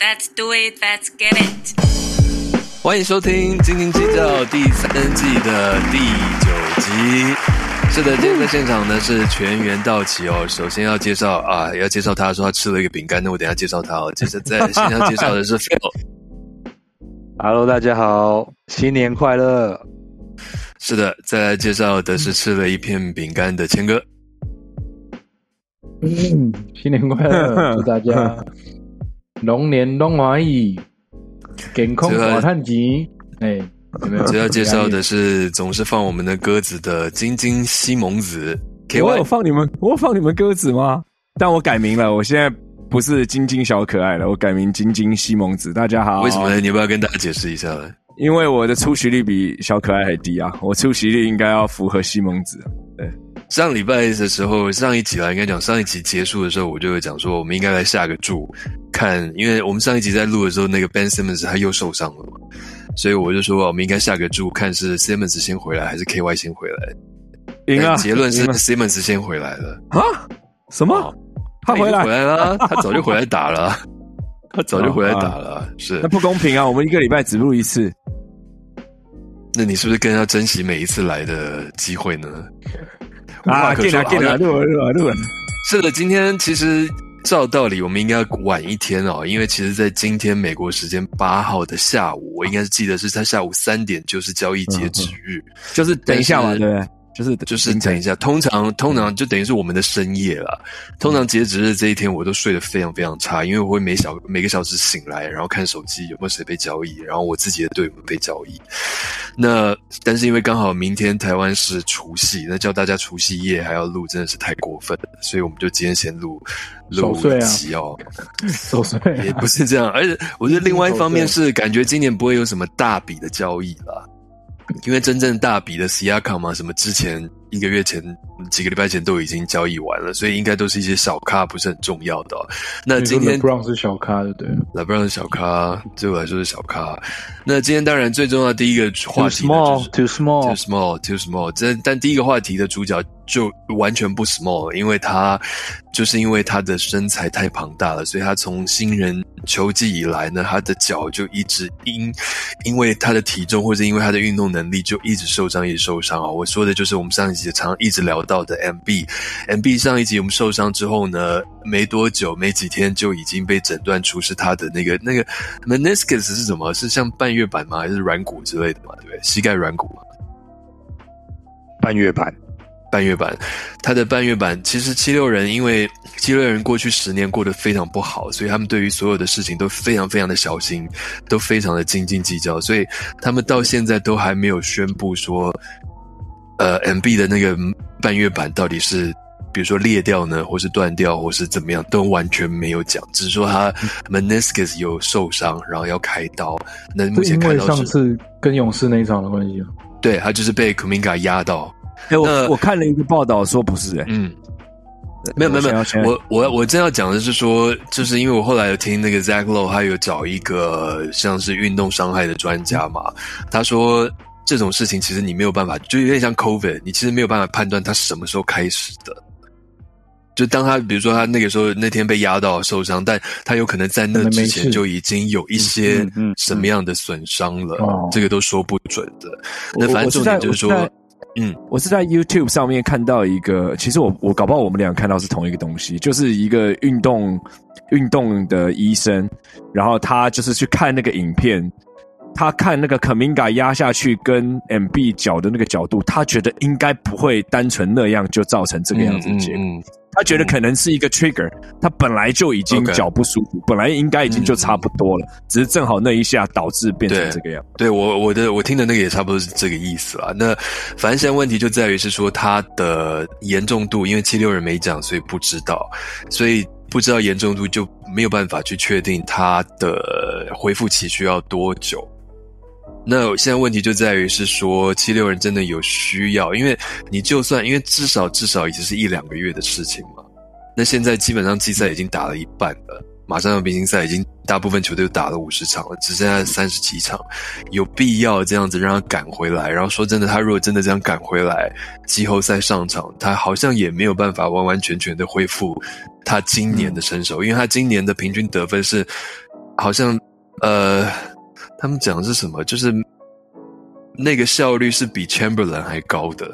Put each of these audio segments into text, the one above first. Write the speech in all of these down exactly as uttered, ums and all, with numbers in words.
Let's do it, let's get it. 欢迎收听《斤斤计较》第三季的第九集。是的，今天在现场呢是全员到齐哦。首先要介绍啊，要介绍他说他吃了一个饼干，那我等一下介绍他哦。接着在现场介绍的是 Phil。Hello， 大家好，新年快乐。是的，再来介绍的是吃了一片饼干的谦哥。嗯，新年快乐，祝大家龙年龙欢喜，健康大赚钱。哎，主要介绍的是总是放我们的鸽子的晶晶西蒙子 K Y。我有放你们，我有放你们鸽子吗？但我改名了，我现在不是晶晶小可爱了，我改名晶晶西蒙子。大家好，为什么呢？你要不要跟大家解释一下呢？因为我的出席率比小可爱还低啊，我出席率应该要符合西蒙子。对，上礼拜的时候，上一集啦，应该讲上一集结束的时候，我就会讲说，我们应该来下个注看，因为我们上一集在录的时候，那个 Ben Simmons 他又受伤了嘛，所以我就说我们应该下个注看是 Simmons 先回来还是 K Y 先回来。赢了，结论是 Simmons 先回来了啊？什么？他回来了？他早就回来打了，他早就回来打了，是那不公平啊！我们一个礼拜只录一次。那你是不是更要珍惜每一次来的机会呢？啊，进来进来，录了录了录了。是的，今天其实照道理我们应该要晚一天哦，因为其实在今天美国时间八号的下午，我应该是记得是在下午三点就是交易截止日，嗯嗯、就是等一下嘛，对不对？就是就是等一下，通常通常就等于是我们的深夜啦。通常截止日这一天，我都睡得非常非常差，因为我会每小每个小时醒来，然后看手机有没有谁被交易，然后我自己的队伍被交易。那但是因为刚好明天台湾是除夕，那叫大家除夕夜还要录，真的是太过分了，所以我们就今天先录录一集哦。守岁、啊啊、也不是这样，而且我觉得另外一方面是感觉今年不会有什么大笔的交易啦。因为真正大笔的 Siakam 嘛，什么之前一个月前几个礼拜前都已经交易完了，所以应该都是一些小咖，不是很重要的、哦。那今天 LeBron 是小咖的，对 ，LeBron 是小咖，对我来说是小咖。那今天当然最重要的第一个话题呢、就是 ，too small，too small，too small，too small。但但第一个话题的主角就完全不 small， 因为他就是因为他的身材太庞大了，所以他从新人球季以来呢，他的脚就一直因因为他的体重或者因为他的运动能力就一直受伤，一直受伤啊、哦。我说的就是我们上一集。常一直聊到的 Embiid Embiid 上一集我们受伤之后呢，没多久没几天就已经被诊断出是他的那个那个 meniscus 是什么？是像半月板吗？还是软骨之类的嘛？对不对？膝盖软骨嘛？半月板，半月板，他的半月板。其实七六人因为七六人过去十年过得非常不好，所以他们对于所有的事情都非常非常的小心，都非常的斤斤计较，所以他们到现在都还没有宣布说。呃 ，M B 的那个半月板到底是，比如说裂掉呢，或是断掉，或是怎么样，都完全没有讲，只是说他 meniscus 有受伤，然后要开刀。那目前开刀是因为上次跟勇士那一场的关系啊。对，他就是被 Kuminga 压到。哎、欸，我我看了一个报道说不是、欸，哎，嗯。没有没有没有，我我我真要讲的是说，就是因为我后来有听那个 Zack Lowe 他有找一个像是运动伤害的专家嘛，他说。这种事情其实你没有办法，就有点像 COVID， 你其实没有办法判断它什么时候开始的。就当他比如说他那个时候那天被压到受伤，但他有可能在那之前就已经有一些什么样的损伤了，嗯嗯嗯嗯、这个都说不准的。那反正重点就是说，嗯，我是在 YouTube 上面看到一个，其实我我搞不好我们俩看到是同一个东西，就是一个运动运动的医生，然后他就是去看那个影片。他看那个 Kuminga 压下去跟 M B 脚的那个角度，他觉得应该不会单纯那样就造成这个样子的结果、嗯嗯嗯、他觉得可能是一个 trigger、嗯、他本来就已经脚不舒服、okay. 本来应该已经就差不多了、嗯、只是正好那一下导致变成这个样子。对， 对我我的我听的那个也差不多是这个意思啦。那反正现在问题就在于是说他的严重度，因为七六人没讲，所以不知道，所以不知道严重度就没有办法去确定他的恢复期需要多久。那现在问题就在于是说七六人真的有需要，因为你就算因为至少至少已经是一两个月的事情嘛，那现在基本上季赛已经打了一半了，马上要明星赛已经大部分球队打了五十场了，只剩下三十几场，有必要这样子让他赶回来。然后说真的，他如果真的这样赶回来，季后赛上场他好像也没有办法完完全全的恢复他今年的身手，因为他今年的平均得分是好像呃，他们讲的是什么？就是那个效率是比 Chamberlain 还高的。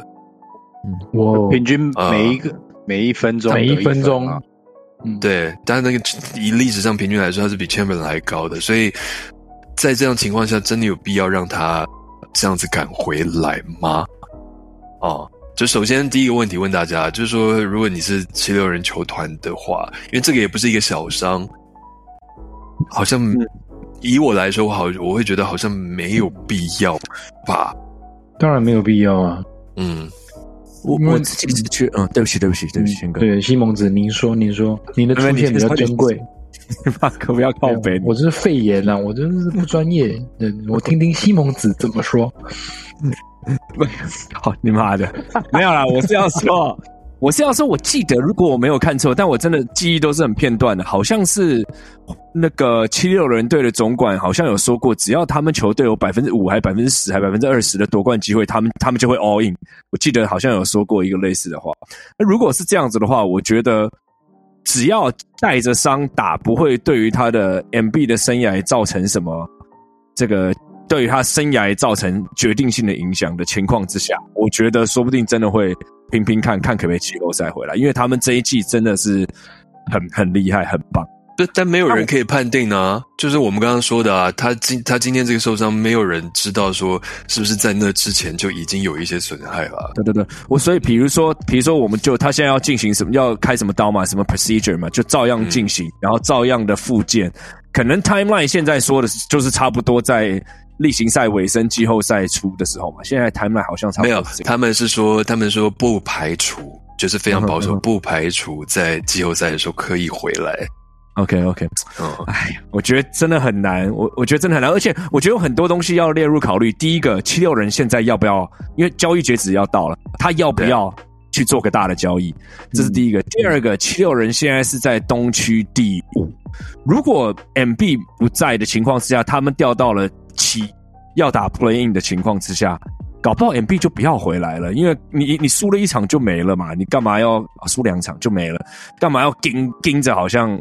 嗯，我平均每一个、呃、每一分钟每一分钟、啊嗯，对，但是那个以历史上平均来说，他是比 Chamberlain 还高的，所以在这样情况下，真的有必要让他这样子赶回来吗？哦。就首先第一个问题问大家，就是说如果你是七六人球团的话，因为这个也不是一个小伤，好像以我来说，我好我会觉得好像没有必要吧。当然没有必要啊。嗯，我我自己觉得，嗯，对不起对不起对不起，轩哥。对，西蒙子，您说您说，您的出现比较珍贵。可不要靠北，我就是肺炎啊，我真的是不专业。我听听西蒙子怎么说。好你妈的，没有啦！我是要说，我是要说，我记得如果我没有看错，但我真的记忆都是很片段的，好像是那个七六人队的总管好像有说过，只要他们球队有 百分之五 还 百分之十 还 百分之二十 的夺冠机会，他们他们就会 all in。我记得好像有说过一个类似的话。那如果是这样子的话，我觉得只要带着伤打，不会对于他的 M B 的生涯造成什么这个。对于他生涯造成决定性的影响的情况之下，我觉得说不定真的会拼拼看看可不可以季后赛回来，因为他们这一季真的是很很厉害，很棒。但没有人可以判定啊，就是我们刚刚说的啊，他今他今天这个受伤，没有人知道说是不是在那之前就已经有一些损害了。对对对，我所以比如说比如说我们就他现在要进行什么，要开什么刀嘛，什么 procedure 嘛，就照样进行，嗯、然后照样的复健，可能 timeline 现在说的就是差不多在。例行赛尾声季后赛出的时候嘛，现在 timeline 好像差不多。没有，他们是说他们说不排除，就是非常保守，嗯嗯嗯，不排除在季后赛的时候可以回来。OK OK， 哎、嗯，我觉得真的很难，我我觉得真的很难，而且我觉得有很多东西要列入考虑。第一个，七六人现在要不要？因为交易截止要到了，他要不要去做个大的交易？这是第一个。嗯、第二个，七六人现在是在东区第五，如果 M B 不在的情况之下，他们掉到了。七要打 play-in 的情况之下，搞不好 M B 就不要回来了，因为你你输了一场就没了嘛，你干嘛要、啊、输两场就没了，干嘛要盯盯着好像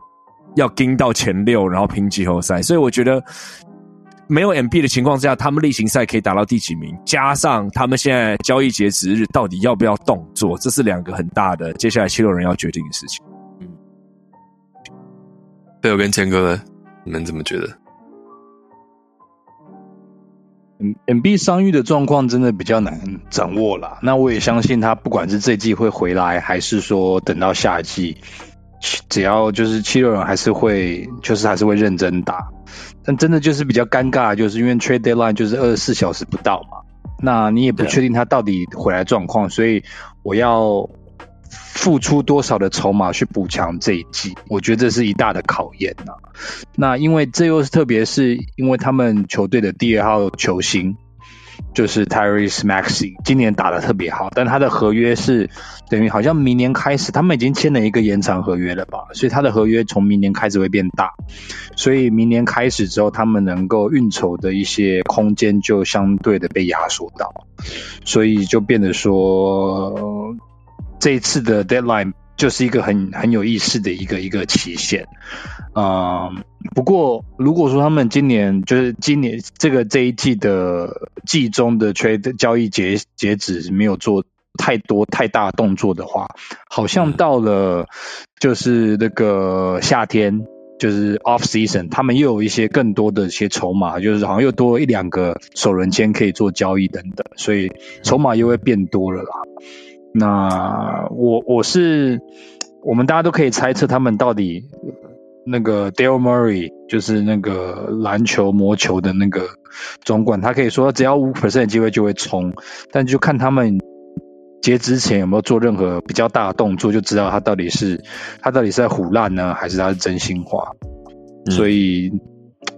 要盯到前六然后拼季后赛？所以我觉得没有 M B 的情况之下，他们例行赛可以打到第几名？加上他们现在交易截止日到底要不要动作？这是两个很大的接下来七六人要决定的事情。嗯，对，我跟谦哥呢，你们怎么觉得？M B 伤愈的状况真的比较难掌握啦，那我也相信他不管是这季会回来还是说等到下一季，只要就是七六人还是会就是还是会认真打，但真的就是比较尴尬，就是因为 trade deadline 就是二十四小时不到嘛，那你也不确定他到底回来状况，所以我要付出多少的筹码去补强这一季，我觉得这是一大的考验啊。那因为这又是特别是因为他们球队的第二号球星就是 Tyrese Maxey 今年打得特别好，但他的合约是等于好像明年开始，他们已经签了一个延长合约了吧，所以他的合约从明年开始会变大，所以明年开始之后他们能够运筹的一些空间就相对的被压缩到，所以就变得说这一次的 deadline 就是一个很很有意思的一个一个期限，嗯，不过如果说他们今年就是今年这个这一季的季中的 trade 交易截截止没有做太多太大动作的话，好像到了就是那个夏天。就是 off season， 他们又有一些更多的一些筹码，就是好像又多一两个首轮签可以做交易等等，所以筹码又会变多了啦。那我我是我们大家都可以猜测他们到底那个 Dale Murray 就是那个篮球魔球的那个总管，他可以说只要 百分之五 的机会就会冲，但就看他们截止前有没有做任何比较大的动作，就知道他到底是他到底是在唬烂呢，还是他是真心话。嗯、所以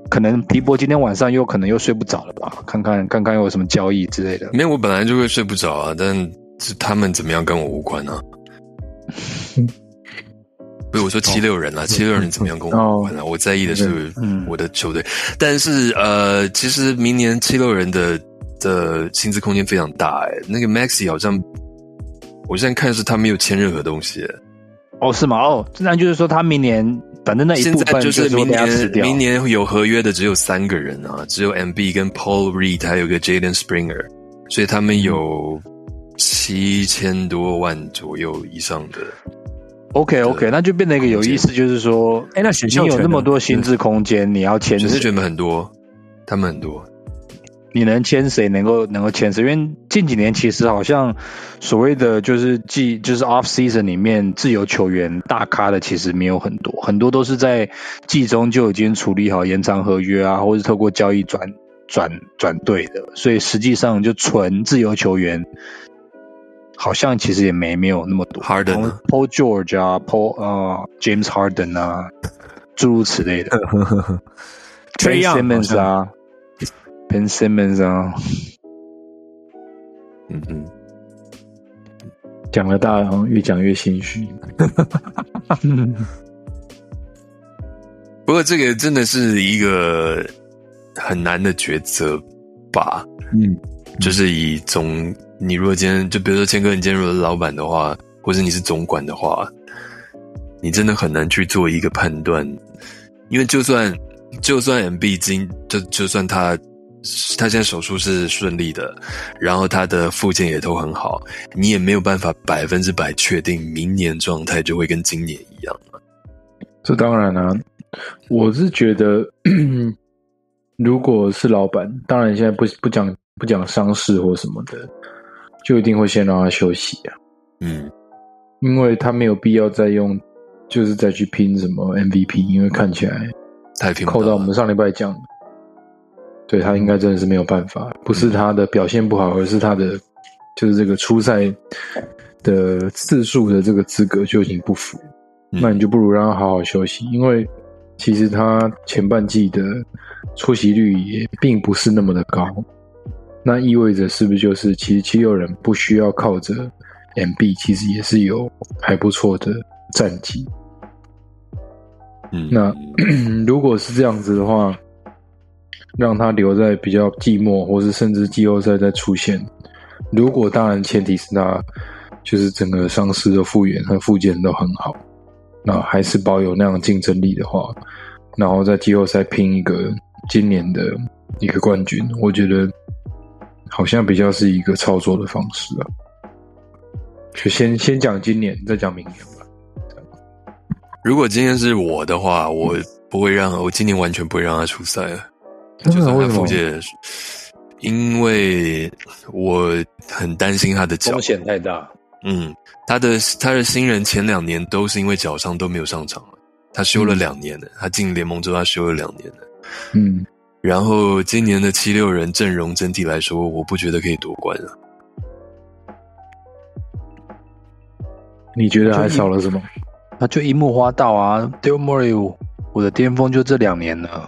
可能迪波今天晚上又可能又睡不着了吧？看看看看有什么交易之类的。没有，我本来就会睡不着啊，但他们怎么样跟我无关啊。不是我说七六人啊，七六人怎么样跟我无关啊？我在意的是我的球队。嗯、但是呃，其实明年七六人的的薪资空间非常大哎、欸，那个 Maxey 好像。我现在看是他没有签任何东西。哦，是吗？哦，那就是说他明年反正那一部分就是明年明年有合约的只有三个人啊，只有 Embiid 跟 Paul Reed 还有个 Jalen Springer， 所以他们有七千多万左右以上的。OK OK， 那就变成一个有意思，就是说，哎、欸，那选秀你有那么多薪资空间，你要签谁？选秀权很多，他们很多。你能签谁能够能够签谁？因为近几年其实好像所谓的就是季就是 off season 里面自由球员大咖的其实没有很多，很多都是在季中就已经处理好延长合约啊，或是透过交易转转转队的，所以实际上就纯自由球员好像其实也没没有那么多。Harden、啊、Paul George 啊 ，Paul 呃 James Harden 啊，诸如此类的。Trae Young Simmons 啊。Ben Simmons 啊，嗯嗯，讲了大家好像越讲越心虚。不过这个真的是一个很难的抉择吧？嗯，就是以总，你如果今天就比如说谦哥，你今天如果是老板的话，或者你是总管的话，你真的很难去做一个判断，因为就算就算 Embiid 今就就算他。他现在手术是顺利的，然后他的复健也都很好，你也没有办法百分之百确定明年状态就会跟今年一样。这当然啊，我是觉得如果是老板，当然现在不不讲不讲伤势或什么的，就一定会先让他休息啊。嗯，因为他没有必要再用就是再去拼什么 M V P， 因为看起来太拼不到了，扣到我们上礼拜讲的，对，他应该真的是没有办法，不是他的表现不好，而是他的就是这个出赛的次数的这个资格就已经不符、嗯、那你就不如让他好好休息，因为其实他前半季的出席率也并不是那么的高，那意味着是不是就是其实七六人不需要靠着 M B， 其实也是有还不错的战绩、嗯、那如果是这样子的话，让他留在比较寂寞或是甚至季后赛再出现，如果当然前提是他就是整个伤势的复原和复健都很好，那还是保有那样的竞争力的话，然后在季后赛拼一个今年的一个冠军，我觉得好像比较是一个操作的方式啊。就先先讲今年再讲明年吧。如果今天是我的话，我不会让我今年完全不会让他出赛了，就算他复健，因为我很担心他的脚风险太大。嗯，他的他的新人前两年都是因为脚伤都没有上场了，他休了两年了、嗯、他进联盟之后他休了两年了。嗯，然后今年的七六人阵容整体来说，我不觉得可以夺冠了。你觉得还少了什么？他就樱木花道啊 ，Dale Murray， 我的巅峰就这两年了。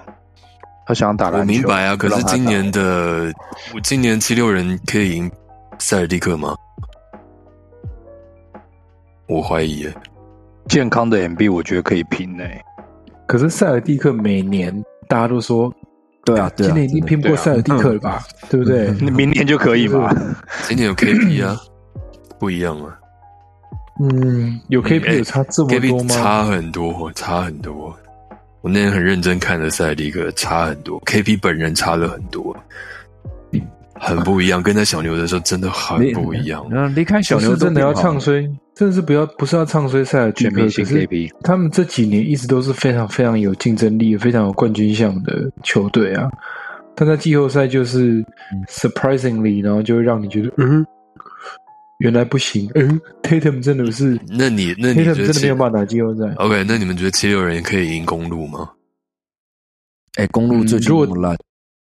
他想打篮球，我明白啊。可是今年的，我今年七六人可以赢塞尔蒂克吗？我怀疑耶。健康的 M B 我觉得可以拼诶、欸。可是塞尔蒂克每年大家都说，对啊，对啊，今年已经拼不过塞尔蒂克了吧？对、啊嗯、对不对？嗯、明年就可以吧？今年有 K P 啊，不一样啊。嗯，有 K P 有差这么多吗？嗯欸、差很多，差很多。我那天很认真看了塞尔蒂克，差很多 ，K P 本人差了很多，很不一样，跟在小牛的时候真的很不一样。嗯，离开小牛真的要唱衰，真的是不要不是要唱衰塞尔蒂克，可是他们这几年一直都是非常非常有竞争力、非常有冠军相的球队啊。但在季后赛就是 surprisingly， 然后就会让你觉得，嗯，原来不行。嗯 ，Tatum 真的是，那你那你 Tatum 真的没有办法打季后赛。OK， 那你们觉得七六人可以赢公鹿吗？哎、欸，公鹿最近那么烂、嗯，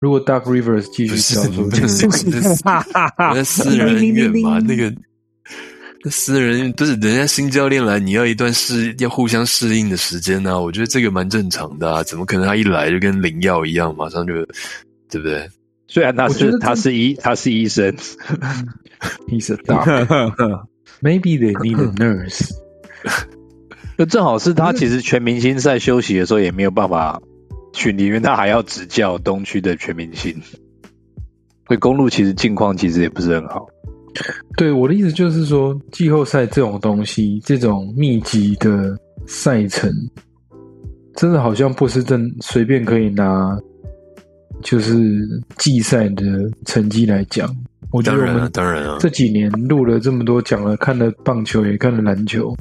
如果 Doc Rivers 继续交出，那私人院嘛，那个那私人不是人家新教练来，你要一段适要互相适应的时间啊，我觉得这个蛮正常的啊，怎么可能他一来就跟灵药一样，马上就对不对？虽然他是他是医他是医生。He's a doctor. Maybe they need a nurse. 就正好是他其实全明星赛休息的时候也没有办法去，因为他还要执教东区的全明星，所以公路其实近况其实也不是很好。对，我的意思就是说，季后赛这种东西，这种密集的赛程，真的好像不是真随便可以拿就是季赛的成绩来讲。我觉得我们这几年录了这么多，讲了看了棒球也看了篮球，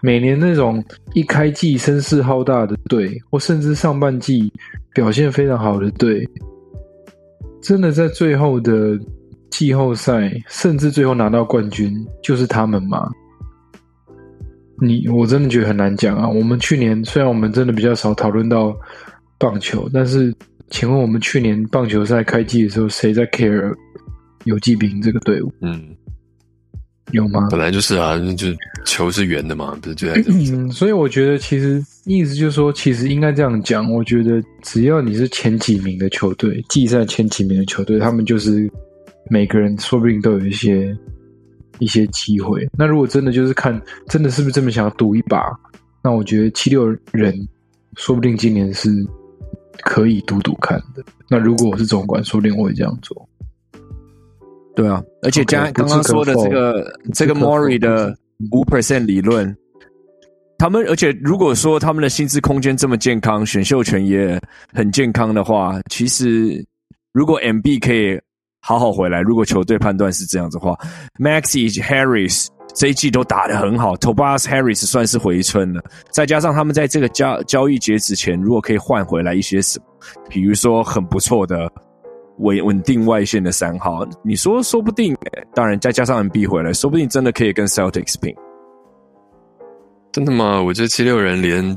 每年那种一开季声势浩大的队，或甚至上半季表现非常好的队，真的在最后的季后赛甚至最后拿到冠军就是他们嘛？你我真的觉得很难讲啊。我们去年虽然我们真的比较少讨论到棒球，但是请问我们去年棒球赛开季的时候谁在 care 游骑兵这个队伍？嗯，有吗？本来就是啊，就球是圆的嘛，不是就在这样、嗯、所以我觉得其实意思就是说，其实应该这样讲，我觉得只要你是前几名的球队，季赛前几名的球队，他们就是每个人说不定都有一些一些机会。那如果真的就是看真的是不是这么想要赌一把，那我觉得七六人说不定今年是可以赌赌看的。那如果我是总管，说不定我会这样做。对啊，而且加刚刚说的这个这个 Murray 的 百分之五 理论，他们而且如果说他们的薪资空间这么健康，选秀权也很健康的话，其实如果 Embiid 可以好好回来，如果球队判断是这样子的话， Maxey Harris 这一季都打得很好， Tobias Harris 算是回春了，再加上他们在这个交交易截止前如果可以换回来一些什么，比如说很不错的稳定外线的三号，你说说不定，当然再加上 N B 回来，说不定真的可以跟 Celtics 拼。真的吗？我觉得七六人连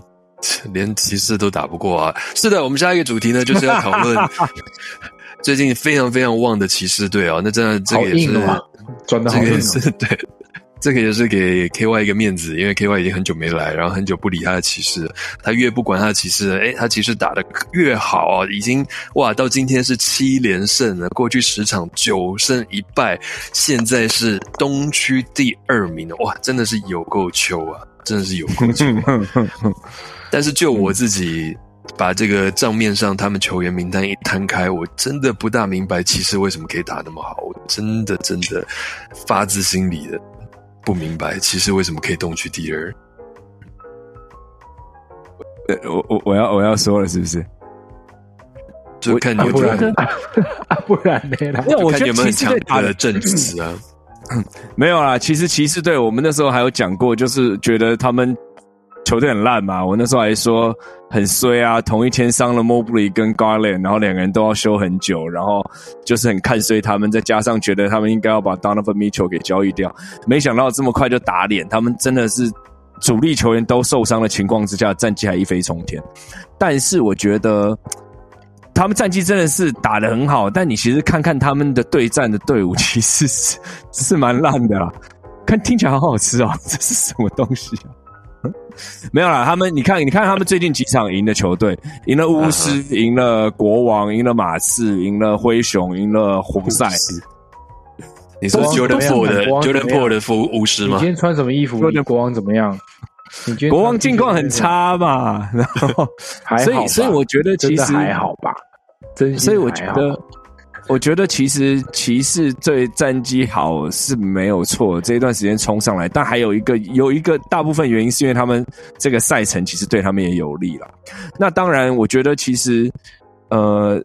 连骑士都打不过啊。是的，我们下一个主题呢就是要讨论最近非常非常旺的骑士队啊，那真的这个也是转的好硬、哦，这个、对，这个也是给 K Y 一个面子，因为 K Y 已经很久没来，然后很久不理他的骑士，他越不管他的骑士，诶，他骑士打得越好、哦、已经哇，到今天是七连胜了，过去十场九胜一败，现在是东区第二名了，哇，真的是有够球啊，真的是有够球、啊。但是就我自己把这个账面上他们球员名单一摊开，我真的不大明白骑士为什么可以打那么好，我真的真的发自心里的不明白骑士为什么可以东区第二。我我我要我要说了是不是？就看你有没有很啊，不然呢啦？就看你有没有很强大的正直啊。没有啦，其实骑士队我们那时候还有讲过，就是觉得他们球队很烂嘛，我那时候还说很衰啊，同一天伤了 Mobley 跟 Garland， 然后两个人都要休很久，然后就是很看衰他们，再加上觉得他们应该要把 Donovan Mitchell 给交易掉，没想到这么快就打脸，他们真的是主力球员都受伤的情况之下，战绩还一飞冲天。但是我觉得他们战绩真的是打得很好，但你其实看看他们的对战的队伍，其实是是蛮烂的啦。看听起来好好吃哦、喔，这是什么东西啊？没有啦，他们你看，你看他们最近几场赢的球队，赢了巫师，赢了国王，赢了马刺，赢了灰熊，赢了红塞。你说 Jordan Poole 的 Jordan Poole 的服巫师吗？你今天穿什么衣服？国王怎么样？国王近况很差嘛，然后还好吧，所以所以我觉得其实还好吧，真心还好。所以我觉得，我觉得其实骑士对战绩好是没有错，这一段时间冲上来，但还有一个有一个大部分原因是因为他们这个赛程其实对他们也有利啦。那当然我觉得其实呃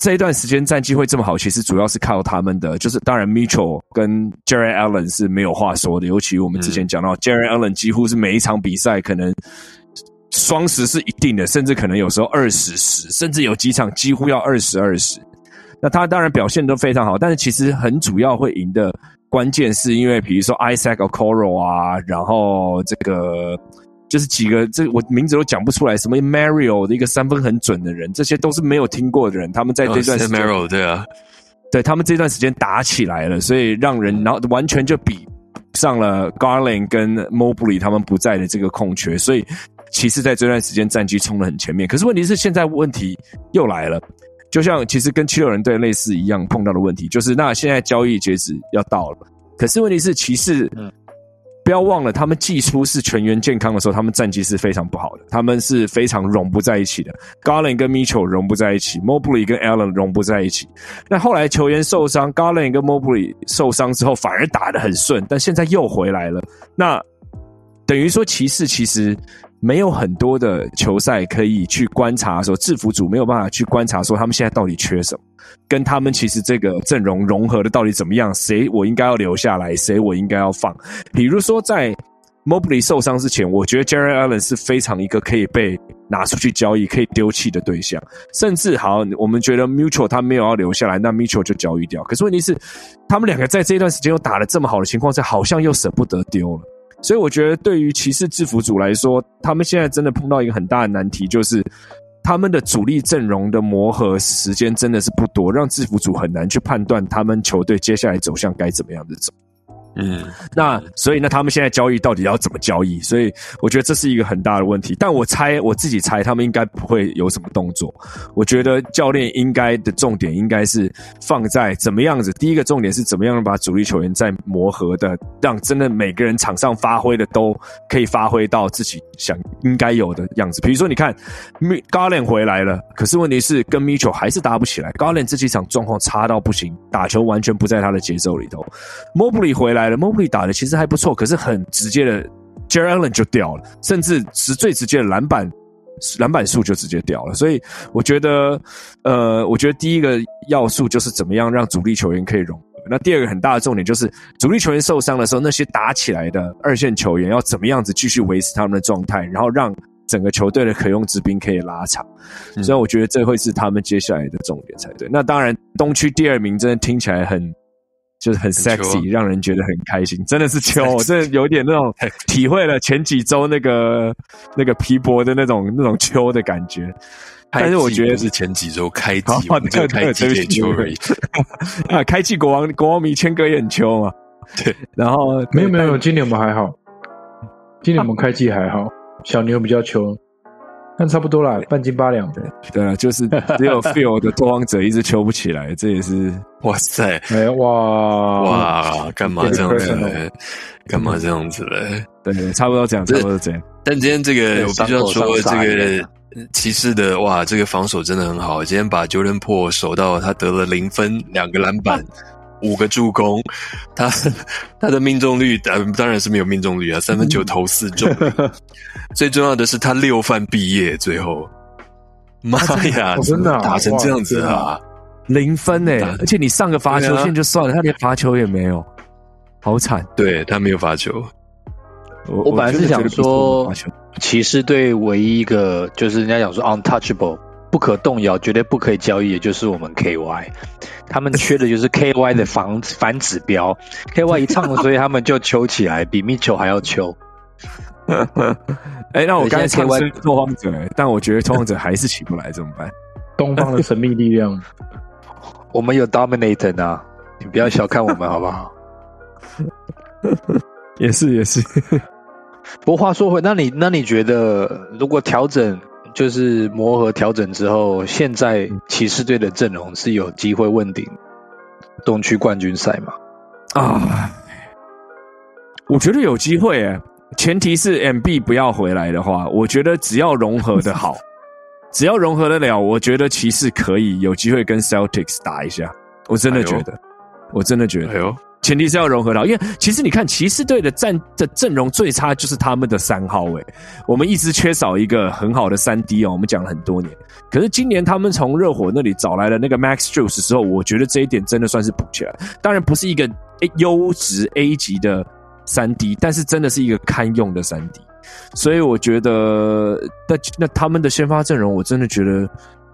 这一段时间战绩会这么好，其实主要是靠他们的，就是当然 Mitchell 跟 Jarrett Allen 是没有话说的，尤其我们之前讲到、嗯、Jarrett Allen 几乎是每一场比赛可能双十是一定的，甚至可能有时候二十十，甚至有几场几乎要二十二十。那他当然表现都非常好，但是其实很主要会赢的关键是因为比如说 Isaac Okoro 啊，然后这个就是几个这我名字都讲不出来，什么 Mario 的一个三分很准的人，这些都是没有听过的人，他们在这段时间、oh, 对啊，对他们这段时间打起来了，所以让人然后完全就比上了 Garland 跟 Mobley 他们不在的这个空缺，所以其实在这段时间战绩冲得很前面。可是问题是现在问题又来了。就像其实跟七六人队类似一样碰到的问题，就是那现在交易截止要到了，可是问题是骑士、嗯、不要忘了他们季初是全员健康的时候他们战绩是非常不好的，他们是非常融不在一起的， Garland 跟 Mitchell 融不在一起， Mobley 跟 Allen 融不在一起，那后来球员受伤， Garland 跟 Mobley 受伤之后反而打得很顺，但现在又回来了，那等于说骑士其实没有很多的球赛可以去观察说制服组没有办法去观察说他们现在到底缺什么，跟他们其实这个阵容融合的到底怎么样，谁我应该要留下来，谁我应该要放。比如说在 Mobley 受伤之前，我觉得 Jarrett Allen 是非常一个可以被拿出去交易可以丢弃的对象，甚至好我们觉得 Mitchell 他没有要留下来，那 Mitchell 就交易掉，可是问题是他们两个在这一段时间又打得这么好的情况下，好像又舍不得丢了。所以我觉得对于骑士制服组来说，他们现在真的碰到一个很大的难题，就是他们的主力阵容的磨合时间真的是不多，让制服组很难去判断他们球队接下来走向该怎么样的走。嗯，那所以那他们现在交易到底要怎么交易，所以我觉得这是一个很大的问题。但我猜我自己猜他们应该不会有什么动作，我觉得教练应该的重点应该是放在怎么样子，第一个重点是怎么样把主力球员在磨合的让真的每个人场上发挥的都可以发挥到自己想应该有的样子。比如说你看 Garland 回来了，可是问题是跟 Mitchell 还是打不起来， Garland 这几场状况差到不行，打球完全不在他的节奏里头。 Mobley 回来Mobley 打的其实还不错，可是很直接的 Jarrett Allen 就掉了，甚至是最直接的篮板篮板数就直接掉了。所以我觉得呃，我觉得第一个要素就是怎么样让主力球员可以融合，那第二个很大的重点就是主力球员受伤的时候，那些打起来的二线球员要怎么样子继续维持他们的状态，然后让整个球队的可用之兵可以拉长，所以我觉得这会是他们接下来的重点才对。那当然东区第二名真的听起来很就是很 sexy， 很让人觉得很开心，真的是秋，真的有点那种体会了前几周那个那个皮博的那种那种秋的感觉。但是我觉得是前几周开季，我们就开季也秋而已。啊，开季国王国王迷谦哥也很秋嘛。对，然后没有没有，今年我们还好，今年我们开季还好，小牛比较秋。但差不多啦，半斤八两。对对啊，就是只有 Phil 的拓荒者一直球不起来，这也是哇塞，哎哇哇，干嘛这样子嘞？干嘛这样子嘞？对，差不多这样，差不多这样。但今天这个我必须要说，这个骑士的哇，这个防守真的很好。今天把 Jordan Poole 守到他得了零分、两个篮板、五个助攻，他他的命中率当然是没有命中率啊，三分球投四中。最重要的是他六犯毕业，最后妈呀、哦、真的、啊、打成这样子啊，零分耶、欸、而且你上个罚球线就算了、啊、他连罚球也没有，好惨。对，他没有罚球。 我, 我本来是想说骑士队唯一一个就是人家讲说 untouchable 不可动摇绝对不可以交易，也就是我们 K Y， 他们缺的就是 K Y 的反反指标。K Y 一唱所以他们就求起来，比 Mitchell 还要求。哎、欸，那我刚才唱是拓荒者，但我觉得拓荒者还是起不来，怎么办？东方的神秘力量，我们有 Dominator 啊，你不要小看我们好不好？也是也是。不过话说回，那你那你觉得，如果调整就是磨合调整之后，现在骑士队的阵容是有机会问鼎东区冠军赛吗？啊，我觉得有机会耶、欸。前提是 Embiid 不要回来的话，我觉得只要融合的好，只要融合得了，我觉得骑士可以有机会跟 Celtics 打一下。我真的觉得，哎、我真的觉得，哎、前提是要融合到，因为其实你看骑士队的战的阵容最差就是他们的三号位，我们一直缺少一个很好的三 D 哦，我们讲了很多年。可是今年他们从热火那里找来了那个 Max Strus 之后，我觉得这一点真的算是补起来。当然不是一个优质 A 级的三 D， 但是真的是一个堪用的 三 D， 所以我觉得 那, 那他们的先发阵容我真的觉得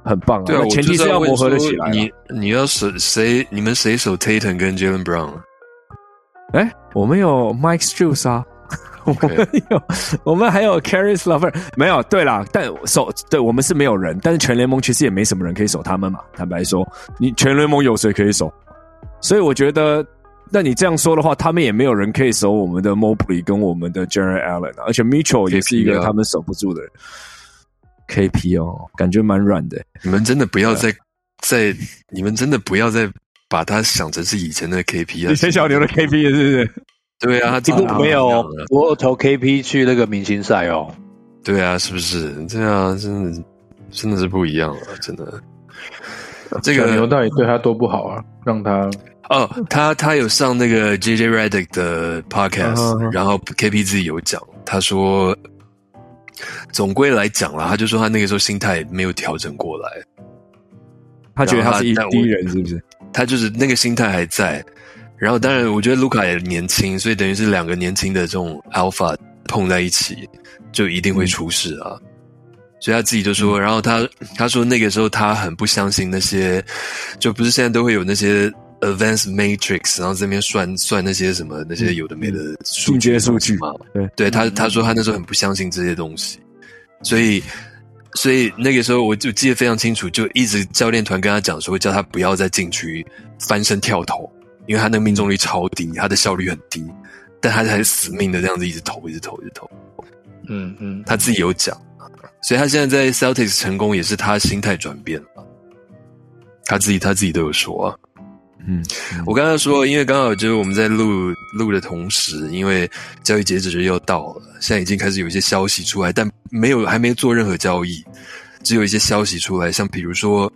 很棒、啊、对、啊、前提是要磨合得起来、啊、你, 你要守谁？你们谁守 Tatum 跟 Jalen Brown？ 哎、欸，我们有 Mike Strus 啊，我们有，我们还有 Caris LeVert， 没有，对啦，但守对我们是没有人，但是全联盟其实也没什么人可以守他们嘛。坦白说，你全联盟有谁可以守？所以我觉得。那你这样说的话，他们也没有人可以守我们的 Mobley 跟我们的 Jarrett Allen、啊、而且 Mitchell 也是一个他们守不住的人。K P 哦，感觉蛮软的。你们真的不要再再，你们真的不要再把他想成是以前的 K P 啊，以前小牛的 K P 是不是？对啊，他啊没有，我投 K P 去那个明星赛哦。对啊，是不是？对啊，真的真的是不一样了，真的。这个小牛到底对他多不好啊？让他。哦，他他有上那个 J J Redick 的 podcast，、uh-huh. 然后 K P 自己有讲，他说总归来讲啦，他就说他那个时候心态没有调整过来，他觉得他是一第一人，是不是？他就是那个心态还在。然后当然我觉得卢卡也年轻，所以等于是两个年轻的这种 alpha 碰在一起就一定会出事啊。嗯，所以他自己就说，然后他他说那个时候他很不相信那些，就不是现在都会有那些 advanced matrix， 然后这边算算那些什么那些有的没的数据数据嘛，对对，他他说他那时候很不相信这些东西，所以所以那个时候我就记得非常清楚，就一直教练团跟他讲说，叫他不要在禁区翻身跳投，因为他那个命中率超低，他的效率很低，但他还是死命的这样子一直投一直投一直投，嗯嗯，他自己有讲。所以他现在在 Celtics 成功也是他心态转变了，他自己他自己都有说啊。嗯，我刚刚说，因为刚好就是我们在录录的同时，因为交易截止日要到了，现在已经开始有一些消息出来，但没有还没做任何交易，只有一些消息出来，像比如说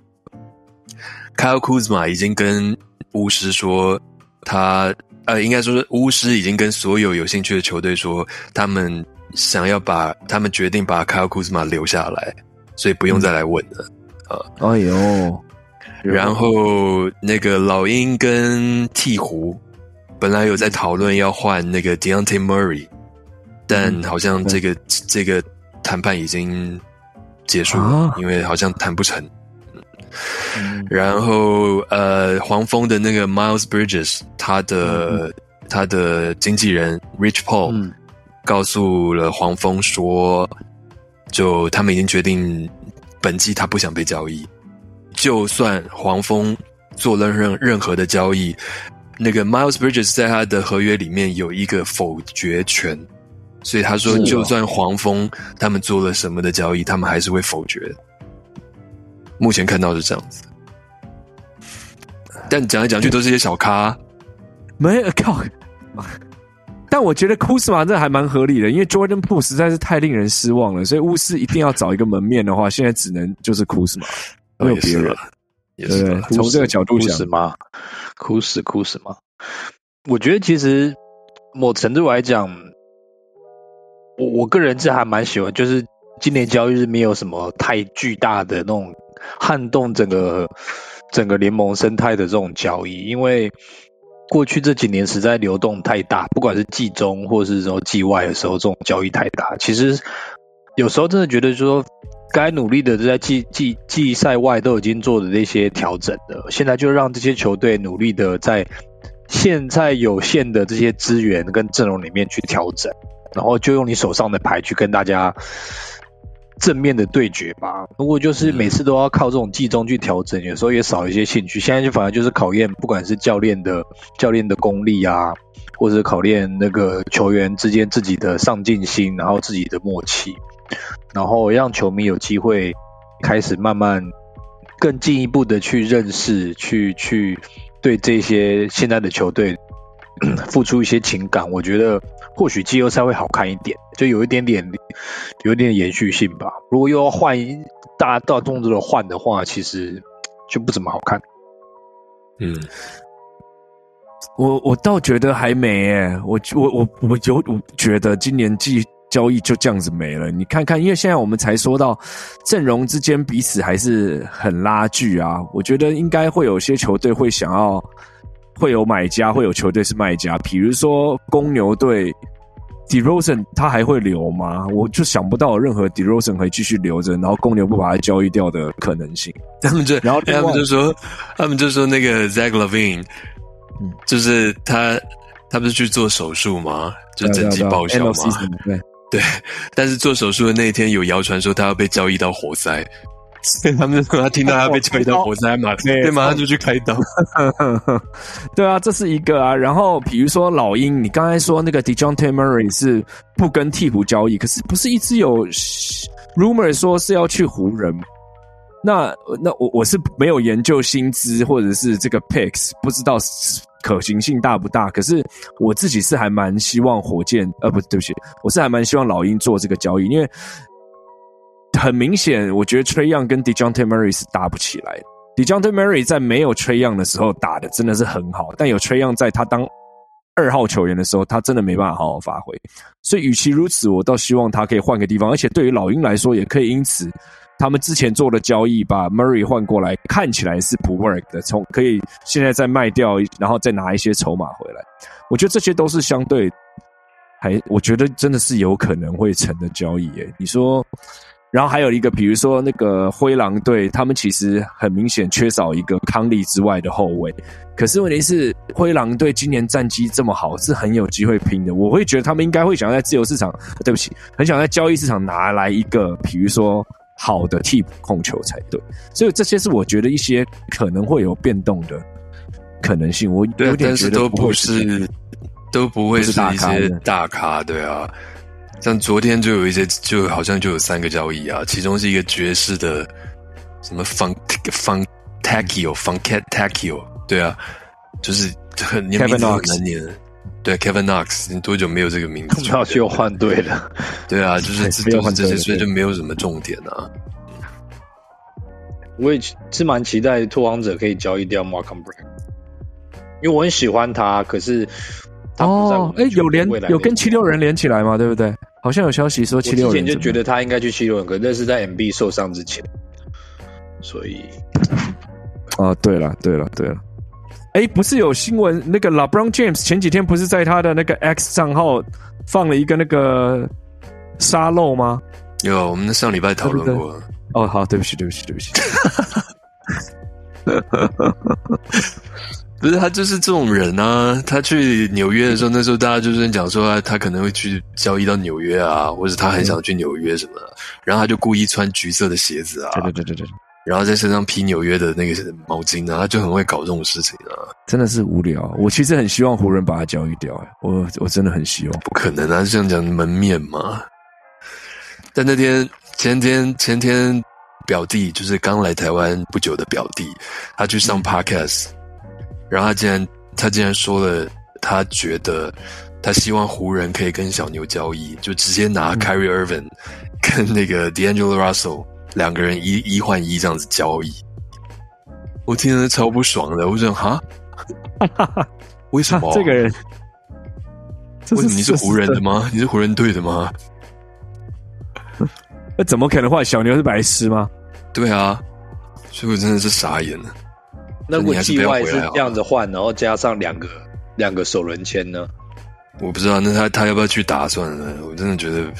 Kyle Kuzma 已经跟巫师说他呃，应该说是巫师已经跟所有有兴趣的球队说他们。想要把他们决定把 Kyle Kuzma 留下来，所以不用再来问了。嗯，啊，哎呦！然后那个老鹰跟鹈鹕本来有在讨论要换那个 Dejounte Murray， 但好像这个，嗯，这个谈判已经结束了，啊，因为好像谈不成。嗯，然后呃，黄蜂的那个 Miles Bridges， 他的，嗯，他的经纪人 Rich Paul，嗯，告诉了黄蜂说，就他们已经决定本季他不想被交易，就算黄蜂做了任任何的交易，那个 Miles Bridges 在他的合约里面有一个否决权，所以他说就算黄蜂他们做了什么的交易，他们还是会否决。目前看到是这样子，但讲来讲去都是一些小咖，没靠。但我觉得 Kuzma 这还蛮合理的，因为 Jordan Poole 实在是太令人失望了，所以巫师一定要找一个门面的话，现在只能就是 Kuzma， 没有别人。也是啦，从这个角度想 Kuzma，Kuzma， 我觉得其实某程度来讲，我我个人是还蛮喜欢，就是今年交易日没有什么太巨大的那种撼动整个整个联盟生态的这种交易，因为。过去这几年实在流动太大，不管是季中或是说季外的时候，这种交易太大。其实有时候真的觉得说，该努力的在季季季赛外都已经做的那些调整了，现在就让这些球队努力的在现在有限的这些资源跟阵容里面去调整，然后就用你手上的牌去跟大家正面的对决吧。如果就是每次都要靠这种季中去调整，有时候也少一些兴趣。现在就反而就是考验，不管是教练的教练的功力啊，或者考验那个球员之间自己的上进心，然后自己的默契，然后让球迷有机会开始慢慢更进一步的去认识，去去对这些现在的球队付出一些情感。我觉得或许季后赛会好看一点，就有一点点有一点延续性吧。如果又要换大家到动作的换的话，其实就不怎么好看。嗯，我我倒觉得还没耶、欸、我我我我有我觉得今年季交易就这样子没了。你看看，因为现在我们才说到阵容之间彼此还是很拉锯啊，我觉得应该会有些球队会想要。会有买家，会有球队是卖家。比如说公牛队 ，DeRozan 他还会留吗？我就想不到有任何 DeRozan 可以继续留着，然后公牛不把他交易掉的可能性。他们就，然后他们就说，他们就说那个 Zack Lowe， 就是他，他不是去做手术吗？就整季报销吗？对对。但是做手术的那一天，有谣传说他要被交易到活塞。他们就说他听到他被交易到活塞嘛，对嘛，他就去开刀。对啊，这是一个啊。然后比如说老鹰，你刚才说那个 Dejounte Murray 是不跟鹈鹕交易，可是不是一直有 rumor 说是要去湖人？那那我我是没有研究薪资或者是这个 picks， 不知道可行性大不大。可是我自己是还蛮希望火箭，呃，不对不起，我是还蛮希望老鹰做这个交易，因为。很明显，我觉得 Trae Young 跟 Dejounte Murray 是打不起来的。Dejounte Murray 在没有 Trae Young 的时候打的真的是很好，但有 Trae Young 在他当二号球员的时候，他真的没办法好好发挥。所以与其如此，我倒希望他可以换个地方，而且对于老鹰来说，也可以因此他们之前做的交易把 Murray 换过来，看起来是不 work 的，从可以现在再卖掉，然后再拿一些筹码回来。我觉得这些都是相对还，我觉得真的是有可能会成的交易耶。你说，然后还有一个，比如说那个灰狼队，他们其实很明显缺少一个康利之外的后卫。可是问题是，灰狼队今年战绩这么好，是很有机会拼的。我会觉得他们应该会想在自由市场，对不起，很想在交易市场拿来一个，比如说好的替补控球才对。所以这些是我觉得一些可能会有变动的可能性。我有点觉得不会是，但是都不是，都不会是一些大咖，对啊。像昨天就有一些，就好像就有三个交易啊，其中是一个爵士的什么 Funk Funkakio Funkakio， 对啊，就是很名字很难念，对 Kevin Knox， 你多久没有这个名字？不知道就换对了，对啊，就是都是这些，所以就没有什么重点啊。我也是蛮期待拓荒者可以交易掉 Markham Bragg， 因为我很喜欢他，可是他不在我们的球队未来的哦，有跟七六人连起来嘛，对不对？好像有消息说七六人，我之前就觉得他应该去七六人，可是那是在 Embiid 受伤之前，所以啊，对了，对了，对了，哎，不是有新闻那个 LeBron James 前几天不是在他的那个 X 账号放了一个那个沙漏吗？有，我们上礼拜讨论过。对对哦，好，对不起，对不起，对不起。不是他就是这种人啊，他去纽约的时候，那时候大家就是讲说他可能会去交易到纽约啊，或者他很想去纽约什么的，然后他就故意穿橘色的鞋子啊，对对对对，然后在身上披纽约的那个毛巾啊，他就很会搞这种事情啊，真的是无聊。我其实很希望湖人把他交易掉，我我真的很希望，不可能啊，这样讲门面嘛。但那天前天前天表弟就是刚来台湾不久的表弟，他去上 podcast、嗯。然后他竟然，他竟然说了，他觉得他希望湖人可以跟小牛交易，就直接拿 Kyrie Irving 跟那个 D'Angelo Russell 两个人一一换一这样子交易。我听得超不爽的，我就想哈，为什么？这个人，为什么你是湖人的吗？你是湖人队的吗？那怎么可能换小牛是白痴吗？对啊，所以我真的是傻眼了。那如果季外是这样子换，然后加上两个两个首轮签呢？我不知道，那他他要不要去打算呢？我真的觉得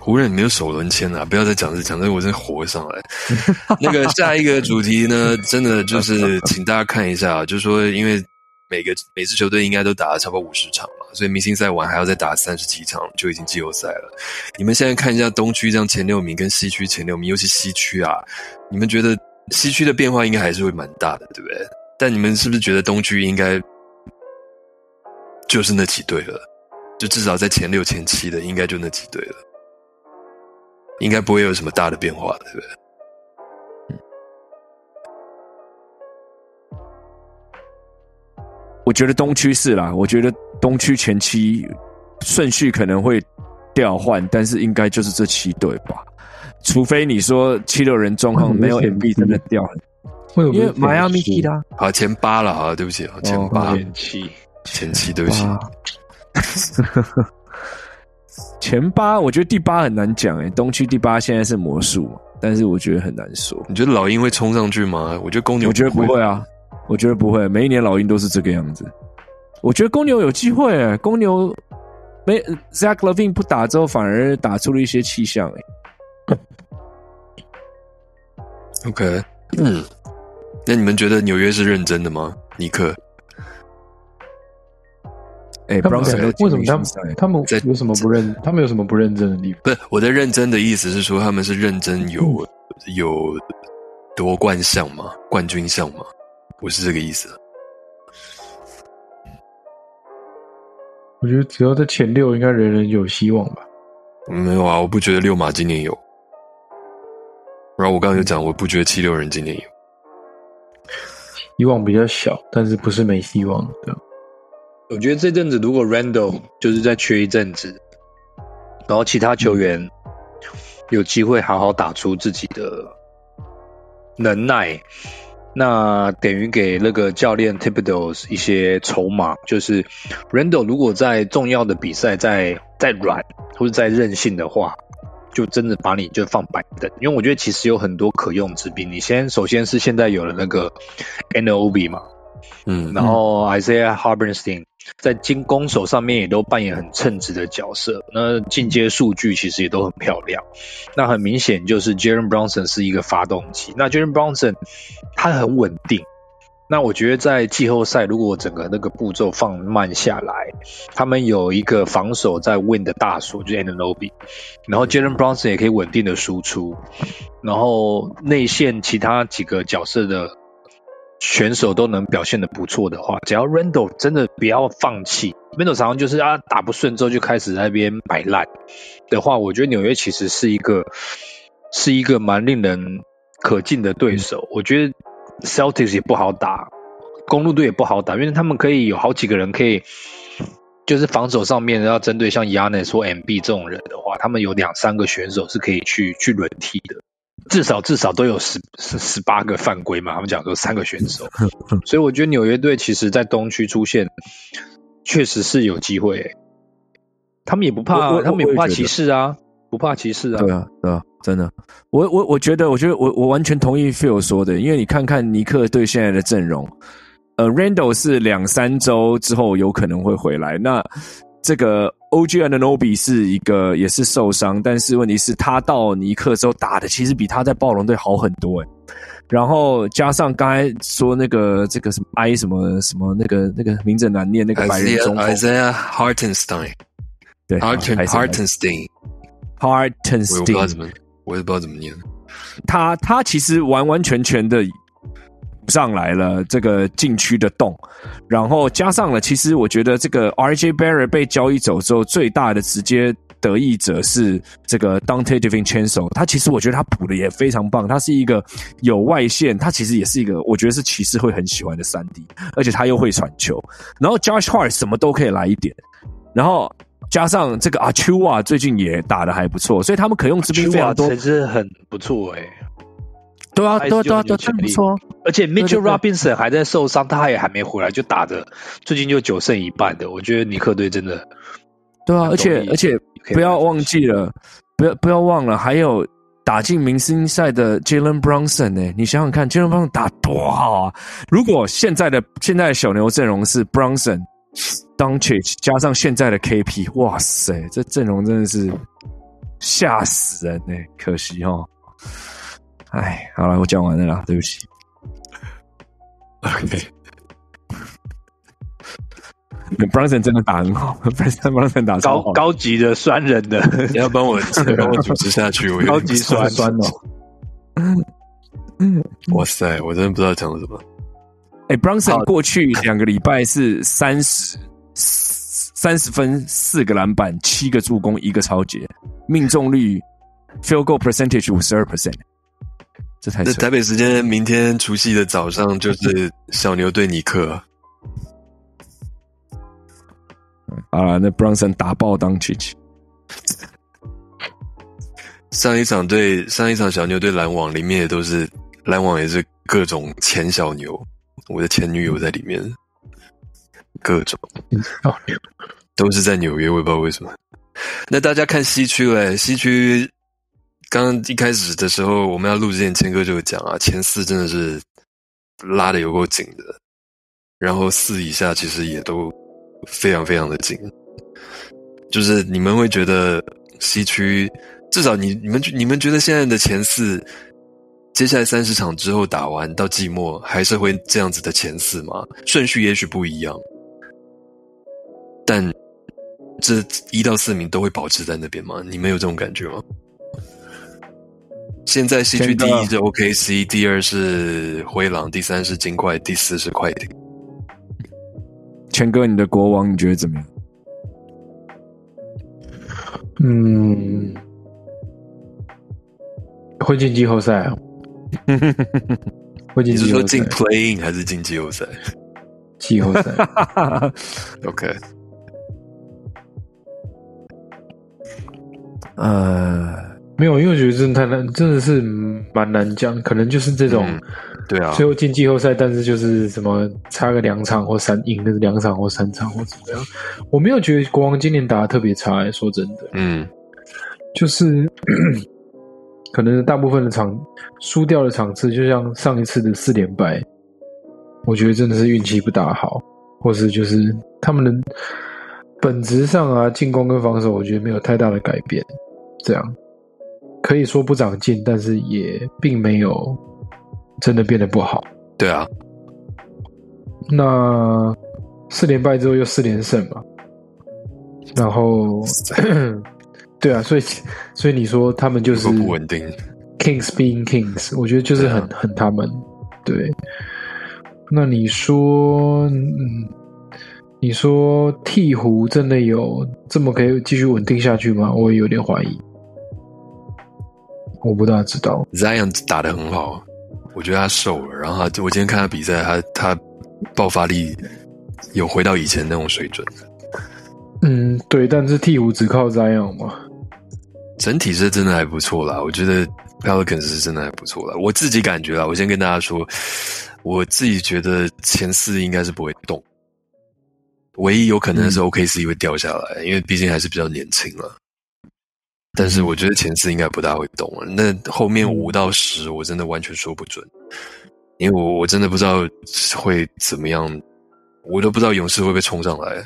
湖人没有首轮签啊！不要再讲这讲这，我真的火上来。那个下一个主题呢，真的就是请大家看一下，就是说，因为每个每支球队应该都打了差不多五十场嘛，所以明星赛完还要再打三十几场，就已经季后赛了。你们现在看一下东区这样前六名跟西区前六名，尤其西区啊，你们觉得？西区的变化应该还是会蛮大的，对不对？但你们是不是觉得东区应该就是那几队了？就至少在前六、前七的，应该就那几队了，应该不会有什么大的变化的，对不对？我觉得东区是啦，我觉得东区前七顺序可能会调换，但是应该就是这七队吧。除非你说七六人状况没有 M B 真的掉了，因为迈阿密踢他好前八了啊，对不起，前八、哦、前七前七，对不起，前八我觉得第八很难讲哎、欸，东区第八现在是魔术嘛，但是我觉得很难说。你觉得老鹰会冲上去吗？我觉得公牛，我觉得不会啊，我觉得不会，每一年老鹰都是这个样子。我觉得公牛有机会、欸，公牛没 Zack Lowe 不打之后，反而打出了一些气象哎、欸。OK， 嗯，那你们觉得纽约是认真的吗？尼克？哎、欸，不知道为什么他们他们有什么不认，他们有什么不认真的地方？不是，我的认真的意思是说，他们是认真有、嗯、有夺冠项吗？冠军项吗？我是这个意思。我觉得只要在前六，应该人人有希望吧。没有啊，我不觉得六马今年有。然后我刚刚就讲，我不觉得七六人今年有，希望比较小，但是不是没希望的。我觉得这阵子如果 Randall 就是在缺一阵子，然后其他球员有机会好好打出自己的能耐，那等于给那个教练 Thibodeau 一些筹码，就是 Randle 如果在重要的比赛再再软或者再任性的话，就真的把你就放板凳。因为我觉得其实有很多可用之兵，你先首先是现在有了那个 Anunoby 嘛，嗯，然后 Isaiah Hartenstein 在进攻手上面也都扮演很称职的角色，那进阶数据其实也都很漂亮。那很明显就是 Jalen Brunson 是一个发动机，那 Jalen Brunson 他很稳定，那我觉得在季后赛如果整个那个步骤放慢下来，他们有一个防守在 win 的大锁就是 Anunoby， 然后 Jalen Brunson 也可以稳定的输出，然后内线其他几个角色的选手都能表现得不错的话，只要 Randle 真的不要放弃， Randle 常常就是啊打不顺之后就开始在那边摆烂的话，我觉得纽约其实是一个是一个蛮令人可敬的对手。我觉得 Celtics 也不好打，公路队也不好打，因为他们可以有好几个人可以就是防守上面要针对像 Giannis 或 Embiid 这种人的话，他们有两三个选手是可以去去轮替的，至少至少都有十十八个犯规嘛，他们讲说三个选手，所以我觉得纽约队其实在东区出现确实是有机会、欸，他们也不怕，他们也不怕骑士啊，不怕骑士啊，对啊对啊，真的，我我我觉得，我觉得我我完全同意 Phil 说的，因为你看看尼克队现在的阵容，呃 ，Randle 是两三周之后有可能会回来，那这个。O G Anunoby 是一个也是受伤，但是问题是他到尼克之后打的其实比他在暴龙队好很多诶、欸。然后加上刚才说那个这个什么 I 什么什么那个那个名字难念那个白人中锋 Isaiah Hartenstein， 对 Hartenstein Hartenstein 我不知道怎么我也不知道怎么念，他他其实完完全全的上来了这个禁区的洞，然后加上了其实我觉得这个 R J Barrett 被交易走之后最大的直接得益者是这个 Donte DiVincenzo， 他其实我觉得他补的也非常棒，他是一个有外线，他其实也是一个我觉得是骑士会很喜欢的 三 D， 而且他又会传球，然后 Josh Hart 什么都可以来一点，然后加上这个 Achua 最近也打得还不错，所以他们可用之兵非常多，其实很不错诶、欸，对啊对啊对啊对啊，没错。而且 Mitchell Robinson 还在受伤，他也还没回来，就打的最近就九胜一半的，我觉得尼克队真的。对啊，而且而且不要忘记了，不要不要忘了，还有打进明星赛的 Jalen Brunson 欸，你想想看 Jalen Brunson 打多好啊！如果现在的现在的小牛阵容是 Brunson、Doncic 加上现在的 K P， 哇塞，这阵容真的是吓死人欸，可惜齁。哎，好了，我讲完了啦，对不起。OK， Brunson 真的打很好 ，Brunson 打超好，高高级的酸人的，你要帮我帮我组织下去，我高级酸酸哦。哇塞，我真的不知道讲什么。哎、欸、，Brunson 过去两个礼拜是三十三十分，四个篮板，七个助攻，一个抄截，命中率 field goal percentage 百分之五十二。那台北时间明天除夕的早上就是小牛对尼克、啊。好啦，那 Brunson 打爆Doncic。上一场对上一场小牛对篮网，里面也都是篮网也是各种前小牛，我的前女友在里面，各种都是在纽约，我也不知道为什么。那大家看西区嘞，西区。刚刚一开始的时候，我们要录之前，谦哥就讲啊，前四真的是拉得有够紧的，然后四以下其实也都非常非常的紧。就是你们会觉得西区，至少你你们你们觉得现在的前四，接下来三十场之后打完到季末，还是会这样子的前四吗？顺序也许不一样，但这一到四名都会保持在那边吗？你们有这种感觉吗？现在西区第一是 O K C， 第二是灰狼，第三是金块，第四是快艇。全哥，你的国王你觉得怎么样？嗯，会进季后赛啊？会进季后赛？你是说进 play-in 还是进季后赛？季后赛。OK。呃。没有，因为我觉得真的太难，真的是蛮难讲，可能就是这种、嗯、对啊，最后进季后赛，但是就是什么差个两场或三赢，两场或三场或怎么样，我没有觉得国王今年打得特别差、欸、说真的，嗯，就是可能大部分的场输掉的场次，就像上一次的四连败，我觉得真的是运气不大好，或是就是他们的本质上啊，进攻跟防守，我觉得没有太大的改变，这样。可以说不长进，但是也并没有真的变得不好。对啊，那四连败之后又四连胜嘛，然后对啊，所以所以你说他们就是不稳定 ，Kings being Kings， 我觉得就是很、啊、很他们。对，那你说，嗯，你说鹈鹕真的有这么可以继续稳定下去吗？我也有点怀疑。我不大知道 Zion 打得很好，我觉得他瘦了，然后他我今天看他比赛，他他爆发力有回到以前那种水准。嗯，对，但是鹈鹕只靠 Zion 嘛，整体是真的还不错啦，我觉得 Pelicans 是真的还不错啦，我自己感觉啦，我先跟大家说，我自己觉得前四应该是不会动，唯一有可能是 O K C 会掉下来、嗯、因为毕竟还是比较年轻啦，但是我觉得前四应该不大会动了，那后面五到十我真的完全说不准，因为我我真的不知道会怎么样，我都不知道勇士会不会冲上来。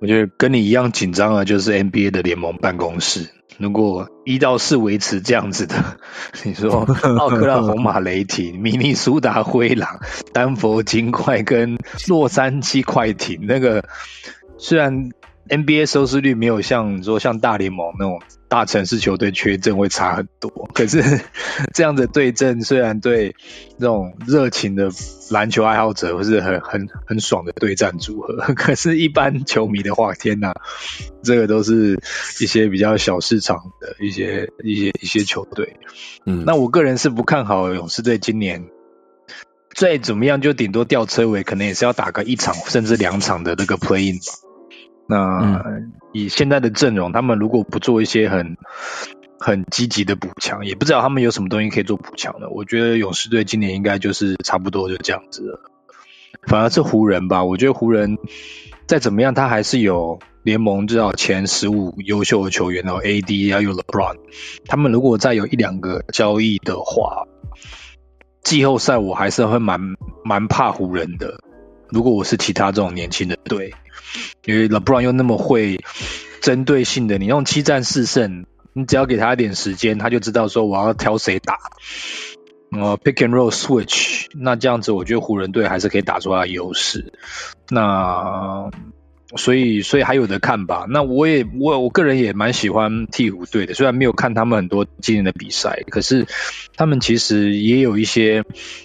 我觉得跟你一样紧张的就是 N B A 的联盟办公室，如果一到四维持这样子的，你说奥克兰红马雷霆、明尼苏达灰狼、丹佛金块跟洛杉矶快艇，那个虽然 N B A 收视率没有像你说像大联盟那种大城市球队缺阵会差很多，可是这样的对阵虽然对那种热情的篮球爱好者是很很很爽的对战组合，可是一般球迷的话，天哪，这个都是一些比较小市场的一些一些一些球队。嗯，那我个人是不看好勇士队今年。再怎么样就顶多掉车尾，可能也是要打个一场甚至两场的那个 play in。那、嗯、以现在的阵容，他们如果不做一些很很积极的补强，也不知道他们有什么东西可以做补强的。我觉得勇士队今年应该就是差不多就这样子了。反而是湖人吧，我觉得湖人再怎么样，他还是有联盟至少前十五优秀的球员，然后 A D 还有 LeBron， 他们如果再有一两个交易的话。季后赛我还是会蛮蛮怕湖人的，如果我是其他这种年轻的队，因为 LeBron 又那么会针对性的，你用七战四胜，你只要给他一点时间，他就知道说我要挑谁打，呃 pick and roll switch， 那这样子我觉得湖人队还是可以打出他的优势，那所以所以还有得看吧。那我也我我个人也蛮喜欢鹈鹕队的，虽然没有看他们很多今年的比赛，可是他们其实也有一些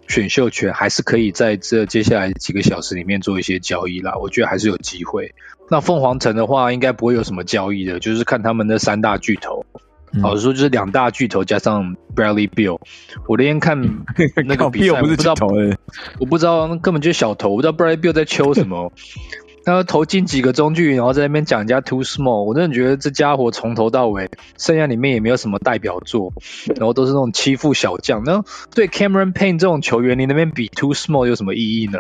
选秀权，还是可以在这接下来几个小时里面做一些交易啦，我觉得还是有机会。那凤凰城的话应该不会有什么交易的，就是看他们的三大巨头，老实说就是两大巨头加上 Bradley Beal， 我那天看那个比赛，我不知道我不知道根本就是小头，我不知道 Bradley Beal 在秋什么他投进几个中距，然后在那边讲人家 too small， 我真的觉得这家伙从头到尾剩下里面也没有什么代表作，然后都是那种欺负小将。那对 Cameron Payne 这种球员，你那边比 too small 有什么意义呢？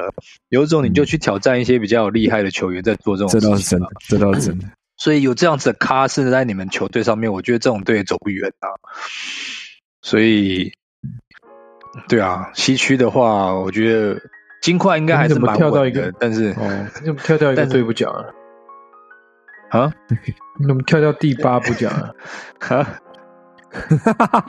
有种你就去挑战一些比较有厉害的球员在做这种事情、啊嗯、这倒是真的，这倒是真的。所以有这样子的咖是在你们球队上面，我觉得这种队也走不远啊。所以，对啊，西区的话，我觉得。金块应该还是蛮稳的，但是你怎么跳掉一个队不讲啊？啊？你怎么跳掉第八不讲啊？啊？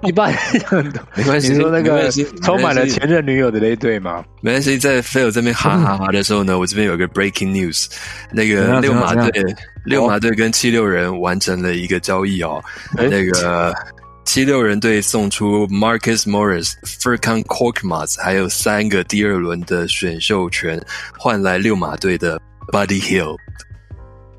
第八很多，没关系。你说那个充满了前任女友的那一队吗？没关系，在 Phil 这边哈哈哈的时候呢，我这边有一个 breaking news， 那个六马队，六马队跟七六人完成了一个交易哦，欸、那个。七六人队送出 Marcus Morris、Furkan Korkmaz 还有三个第二轮的选秀权，换来六马队的 Buddy Hield。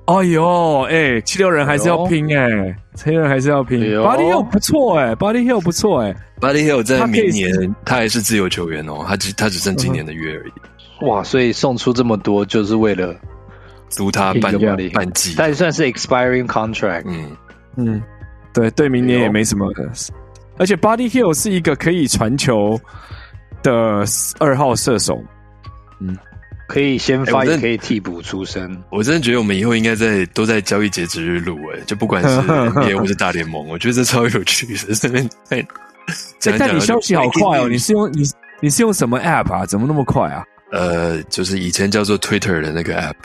哎呦，哎、欸，七六人还是要拼哎、欸，七六人还是要拼。哎、Buddy Hield 不错哎、欸、，Buddy Hield 不错哎、欸、，Buddy Hield 在明年他还是自由球员哦，他只他只剩今年的约而已、嗯。哇，所以送出这么多就是为了租他半半季，但算是 expiring contract。嗯嗯。对，对明年也没什么。而且 Buddy Hield 是一个可以传球的二号射手，嗯，可以先发，也可以替补出身、欸。我真的觉得我们以后应该在都在交易截止日录，哎，就不管是 N B A 或是大联盟，我觉得这超有趣的。这边哎、欸，但你消息好快哦！你是用你你是用什么 app 啊？怎么那么快啊？呃，就是以前叫做 Twitter 的那个 app。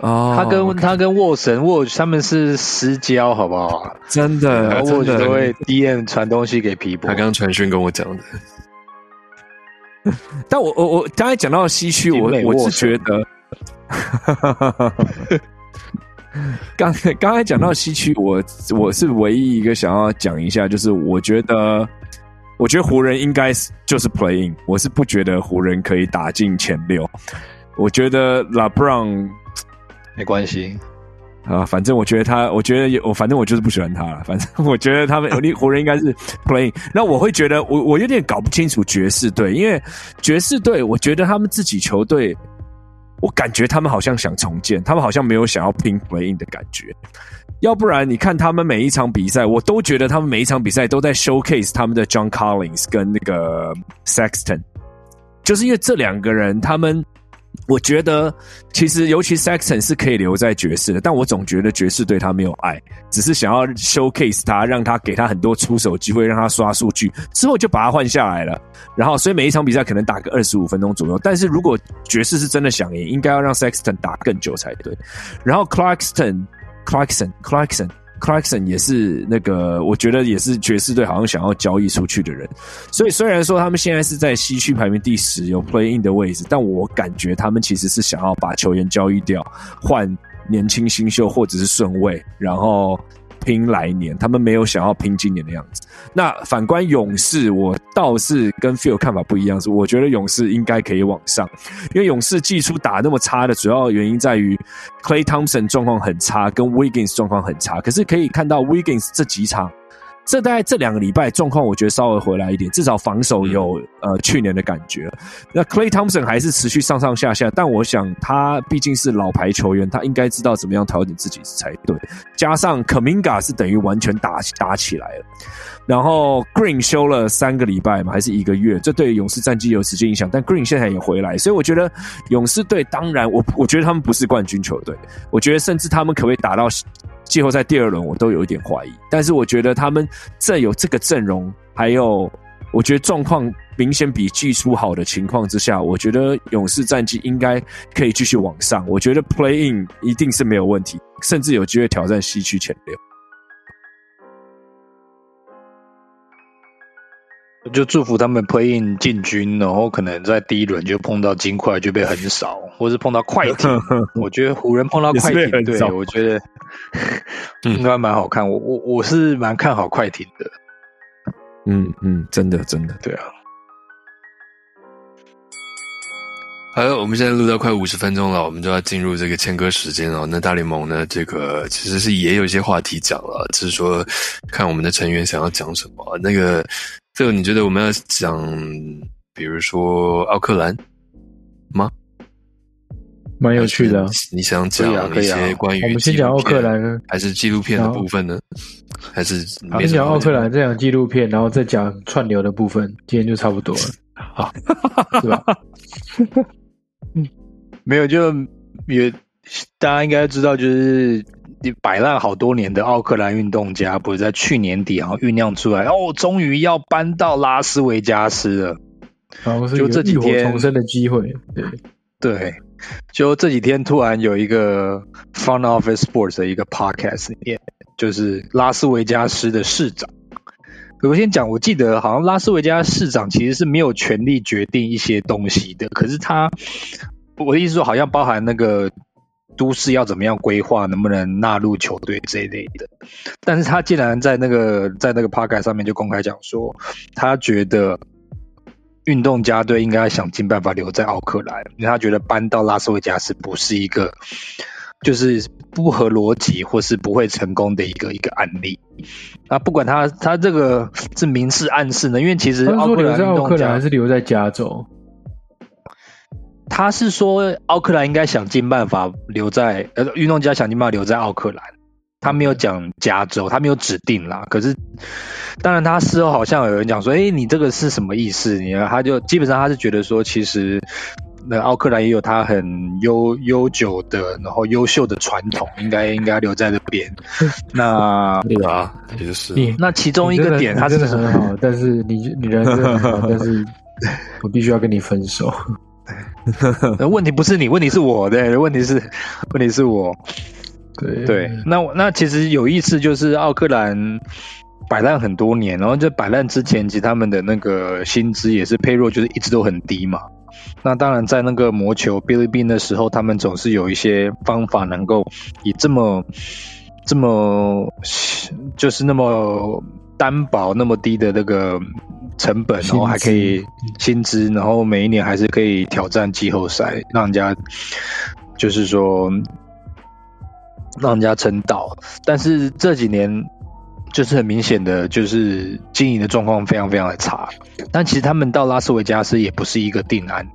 哦、oh, ，他跟、okay. 他跟沃神沃他们是私交，好不好？真的，然后沃神都会 D M 传东西给皮博。他刚传讯跟我讲的。但我我我刚才讲到西区，我我是觉得，刚刚才讲到西区，我我是唯一一个想要讲一下，就是我觉得，我觉得湖人应该就是 play in， 我是不觉得湖人可以打进前六，我觉得 LeBron。没关系啊，反正我觉得他，我觉得我反正我就是不喜欢他了。反正我觉得他们湖人应该是 playing。那我会觉得我我有点搞不清楚爵士队，因为爵士队我觉得他们自己球队，我感觉他们好像想重建，他们好像没有想要拼 playing 的感觉。要不然你看他们每一场比赛，我都觉得他们每一场比赛都在 showcase 他们的 John Collins 跟那个 Sexton， 就是因为这两个人他们。我觉得其实尤其 Sexton 是可以留在爵士的，但我总觉得爵士对他没有爱，只是想要 showcase 他，让他给他很多出手机会，让他刷数据之后就把他换下来了，然后所以每一场比赛可能打个二十五分钟左右，但是如果爵士是真的想赢，应该要让 Sexton 打更久才对。然后 Clarkson Clarkson Clarkson Clarkson 也是那个我觉得也是爵士队好像想要交易出去的人，所以虽然说他们现在是在西区排名第十有 play in 的位置，但我感觉他们其实是想要把球员交易掉，换年轻新秀或者是顺位，然后拼来年，他们没有想要拼今年的样子。那反观勇士，我倒是跟 Phil 看法不一样，是我觉得勇士应该可以往上，因为勇士季初打那么差的主要原因在于 Klay Thompson 状况很差，跟 Wiggins 状况很差，可是可以看到 Wiggins 这几场这大概这两个礼拜状况我觉得稍微回来一点，至少防守有呃去年的感觉。那 Klay Thompson 还是持续上上下下，但我想他毕竟是老牌球员，他应该知道怎么样调整自己才对。加上 Kuminga 是等于完全打打起来了，然后 Green 休了三个礼拜嘛，还是一个月，这对勇士战绩有直接影响，但 Green 现在也回来，所以我觉得勇士队当然我我觉得他们不是冠军球队，我觉得甚至他们可不可以打到季后赛第二轮我都有一点怀疑，但是我觉得他们这有这个阵容，还有我觉得状况明显比季初好的情况之下，我觉得勇士战绩应该可以继续往上，我觉得 play in 一定是没有问题，甚至有机会挑战西区前六。就祝福他们 play in 进军，然后可能在第一轮就碰到金块就被横扫，或是碰到快艇。我觉得湖人碰到快艇，对，我觉得应该蛮好看。我我我是蛮看好快艇的。嗯嗯，真的真的，对啊。好了，我们现在录到快五十分钟了，我们就要进入这个切割时间了。那大联盟呢，这个其实是也有一些话题讲了，只是说看我们的成员想要讲什么。那个。这个你觉得我们要讲比如说奥克兰吗？蛮有趣的、啊、你想讲一些关于、啊啊、我们先讲奥克兰还是纪录片的部分呢？还是先讲奥克兰再讲纪录片，然后再讲串流的部分，今天就差不多了。好是吧？没有，就也大家应该知道，就是摆烂好多年的奥克兰运动家，不是在去年底然后酝酿出来，哦，终于要搬到拉斯维加斯了。然后是有浴火重生的机会，对对，就这几天突然有一个 Front Office Sports 的一个 podcast 里面，就是拉斯维加斯的市长。我先讲，我记得好像拉斯维加斯市长其实是没有权利决定一些东西的，可是他，我的意思说，好像包含那个。都市要怎么样规划，能不能纳入球队这一类的，但是他竟然在那个在那个 podcast 上面就公开讲说，他觉得运动家队应该想尽办法留在奥克兰，因为他觉得搬到拉斯维加斯不是一个就是不合逻辑或是不会成功的一个一个案例。那不管他他这个是明示暗示呢，因为其实奥克兰运动家，他是说留在奥克兰还是留在加州？他是说奥克兰应该想尽办法留在呃，运动家想尽办法留在奥克兰。他没有讲加州，他没有指定啦。可是当然他事后好像有人讲说，哎、欸，你这个是什么意思？你他就基本上他是觉得说，其实那奥克兰也有他很悠悠久的，然后优秀的传统，应该应该留在这边。那对啊，也是。那其中一个点，他真的很好，但是你你人真的很好，但是我必须要跟你分手。问题不是你，问题是我的，问题是问题是我。对, 对那那其实有意思，就是奥克兰摆烂很多年，然后在摆烂之前，其实他们的那个薪资也是payroll就是一直都很低嘛。那当然在那个魔球 Billy Bean 的时候，他们总是有一些方法能够以这么这么就是那么单薄那么低的那个成本，然后还可以薪资，然后每一年还是可以挑战季后赛，让人家就是说让人家撑倒。但是这几年就是很明显的，就是经营的状况非常非常的差。但其实他们到拉斯维加斯也不是一个定案，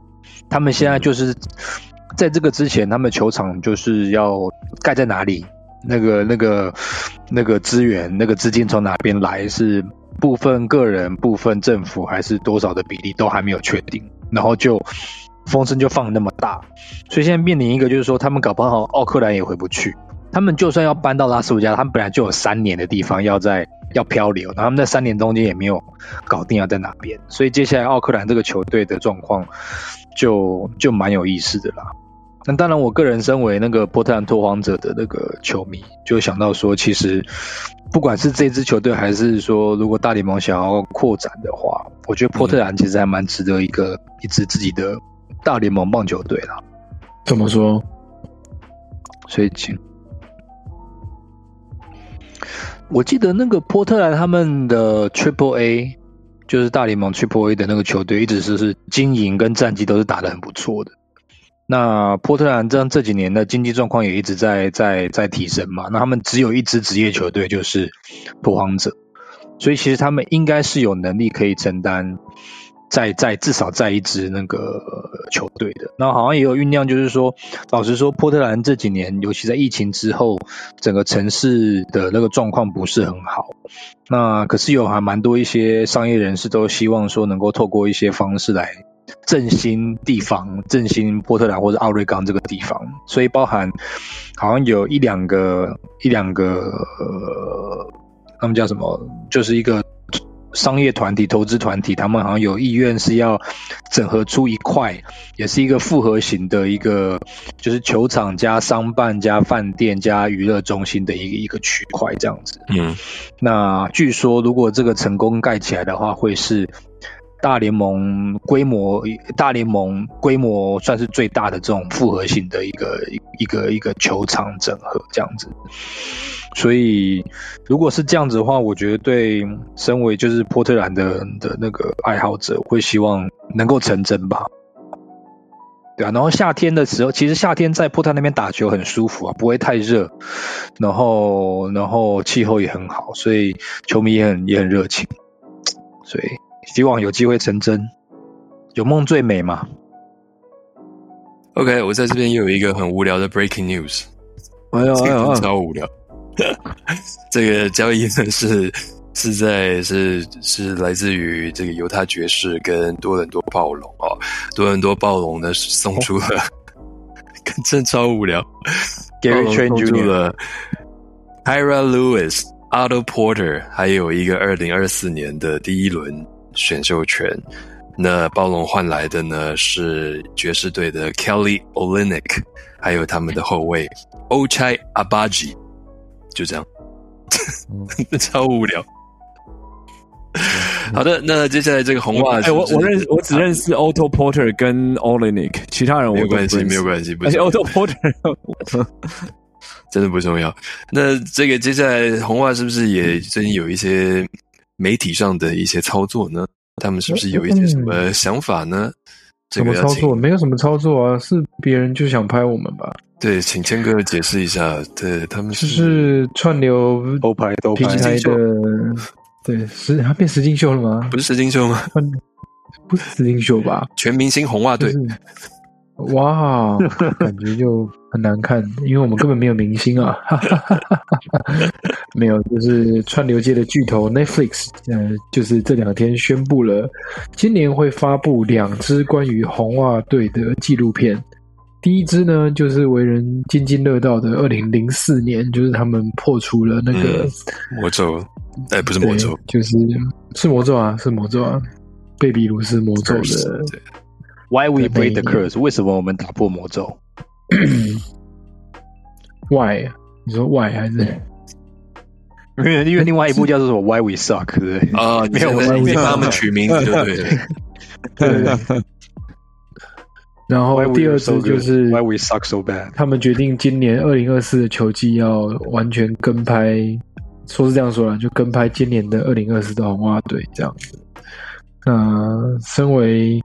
他们现在就是在这个之前，他们球场就是要盖在哪里，那个那个那个资源那个资金从哪边来，是部分个人部分政府还是多少的比例都还没有确定，然后就风声就放那么大。所以现在面临一个就是说，他们搞不好奥克兰也回不去，他们就算要搬到拉斯维加斯，他们本来就有三年的地方要在要漂流，然后他们在三年中间也没有搞定要在哪边，所以接下来奥克兰这个球队的状况就就蛮有意思的啦。那当然，我个人身为那个波特兰拓荒者的那个球迷，就想到说，其实不管是这支球队，还是说如果大联盟想要扩展的话，我觉得波特兰其实还蛮值得一个一支自己的大联盟棒球队啦。怎么说？所以请。我记得那个波特兰他们的 Triple A 就是大联盟 Triple A 的那个球队，一直是经营跟战绩都是打得很不错的。那波特兰这这几年的经济状况也一直在在在提升嘛。那他们只有一支职业球队，就是拓荒者，所以其实他们应该是有能力可以承担在在至少在一支那个球队的。那好像也有酝酿，就是说，老实说，波特兰这几年，尤其在疫情之后，整个城市的那个状况不是很好。那可是有还蛮多一些商业人士都希望说，能够透过一些方式来振兴地方，振兴波特兰或者奥瑞冈这个地方。所以包含好像有一两个一两个呃，他们叫什么？就是一个。商业团体投资团体，他们好像有意愿是要整合出一块，也是一个复合型的一个，就是球场加商办加饭店加娱乐中心的一个一个区块这样子。嗯，那据说如果这个成功盖起来的话，会是大联盟规模大联盟规模算是最大的这种复合型的一个一个一个球场整合这样子。所以如果是这样子的话，我觉得对身为就是波特兰的的那个爱好者，我会希望能够成真吧。对啊，然后夏天的时候，其实夏天在波特兰那边打球很舒服啊，不会太热，然后然后气候也很好，所以球迷也很也很热情，所以希望有机会成真，有梦最美嘛。OK， 我在这边又有一个很无聊的 breaking news， 哎呦哎呦，超无聊。这个交易呢是是在是是来自于这个犹他爵士跟多伦多暴龙啊、哦，多伦多暴龙呢送出了，真超无聊。Gary Trent 送出了 Tyra Lewis、Otto Porter， 还有一个二零二四年的第一轮选秀权。那暴龙换来的呢是爵士队的 Kelly Olynyk， 还有他们的后卫 Ochai Agbaji。就这样超无聊。好的，那接下来这个红袜、欸、我, 我, 认我只认识 Otto Porter 跟 Olenek， 其他人我没有关系没有关系，而且 Otto Porter 真的不重要。那这个接下来红袜是不是也最近有一些媒体上的一些操作呢？他们是不是有一些什么想法呢？这个、什么操作？没有什么操作啊，是别人就想拍我们吧。对，请谦哥解释一下。对，他们 是, 是串流平台的，平台的，对，是他变石金秀了吗？不是石金秀吗？不是石金秀吧？全明星红袜队，哇，感觉就很难看，因为我们根本没有明星啊，没有，就是串流界的巨头 Netflix， 呃，就是这两天宣布了，今年会发布两支关于红袜队的纪录片。第一支呢，就是为人津津乐道的二零零四年，就是他们破除了那个、嗯、魔咒，哎、欸，不是魔咒，就是是魔咒啊，是魔咒啊，贝比鲁斯魔咒的。Curse, Why we break the curse？ 为什么我们打破魔咒？Why？ 你说 Why 还是？因为因为另外一部叫做什么 Why We Suck， 对不对？啊，没有，我们帮他们取名字，对对对。然后第二次就是 Why We Suck So Bad， 他们决定今年二零二四的球季要完全跟拍，说是这样说啦，就跟拍今年的二零二四的红袜队这样子。那身为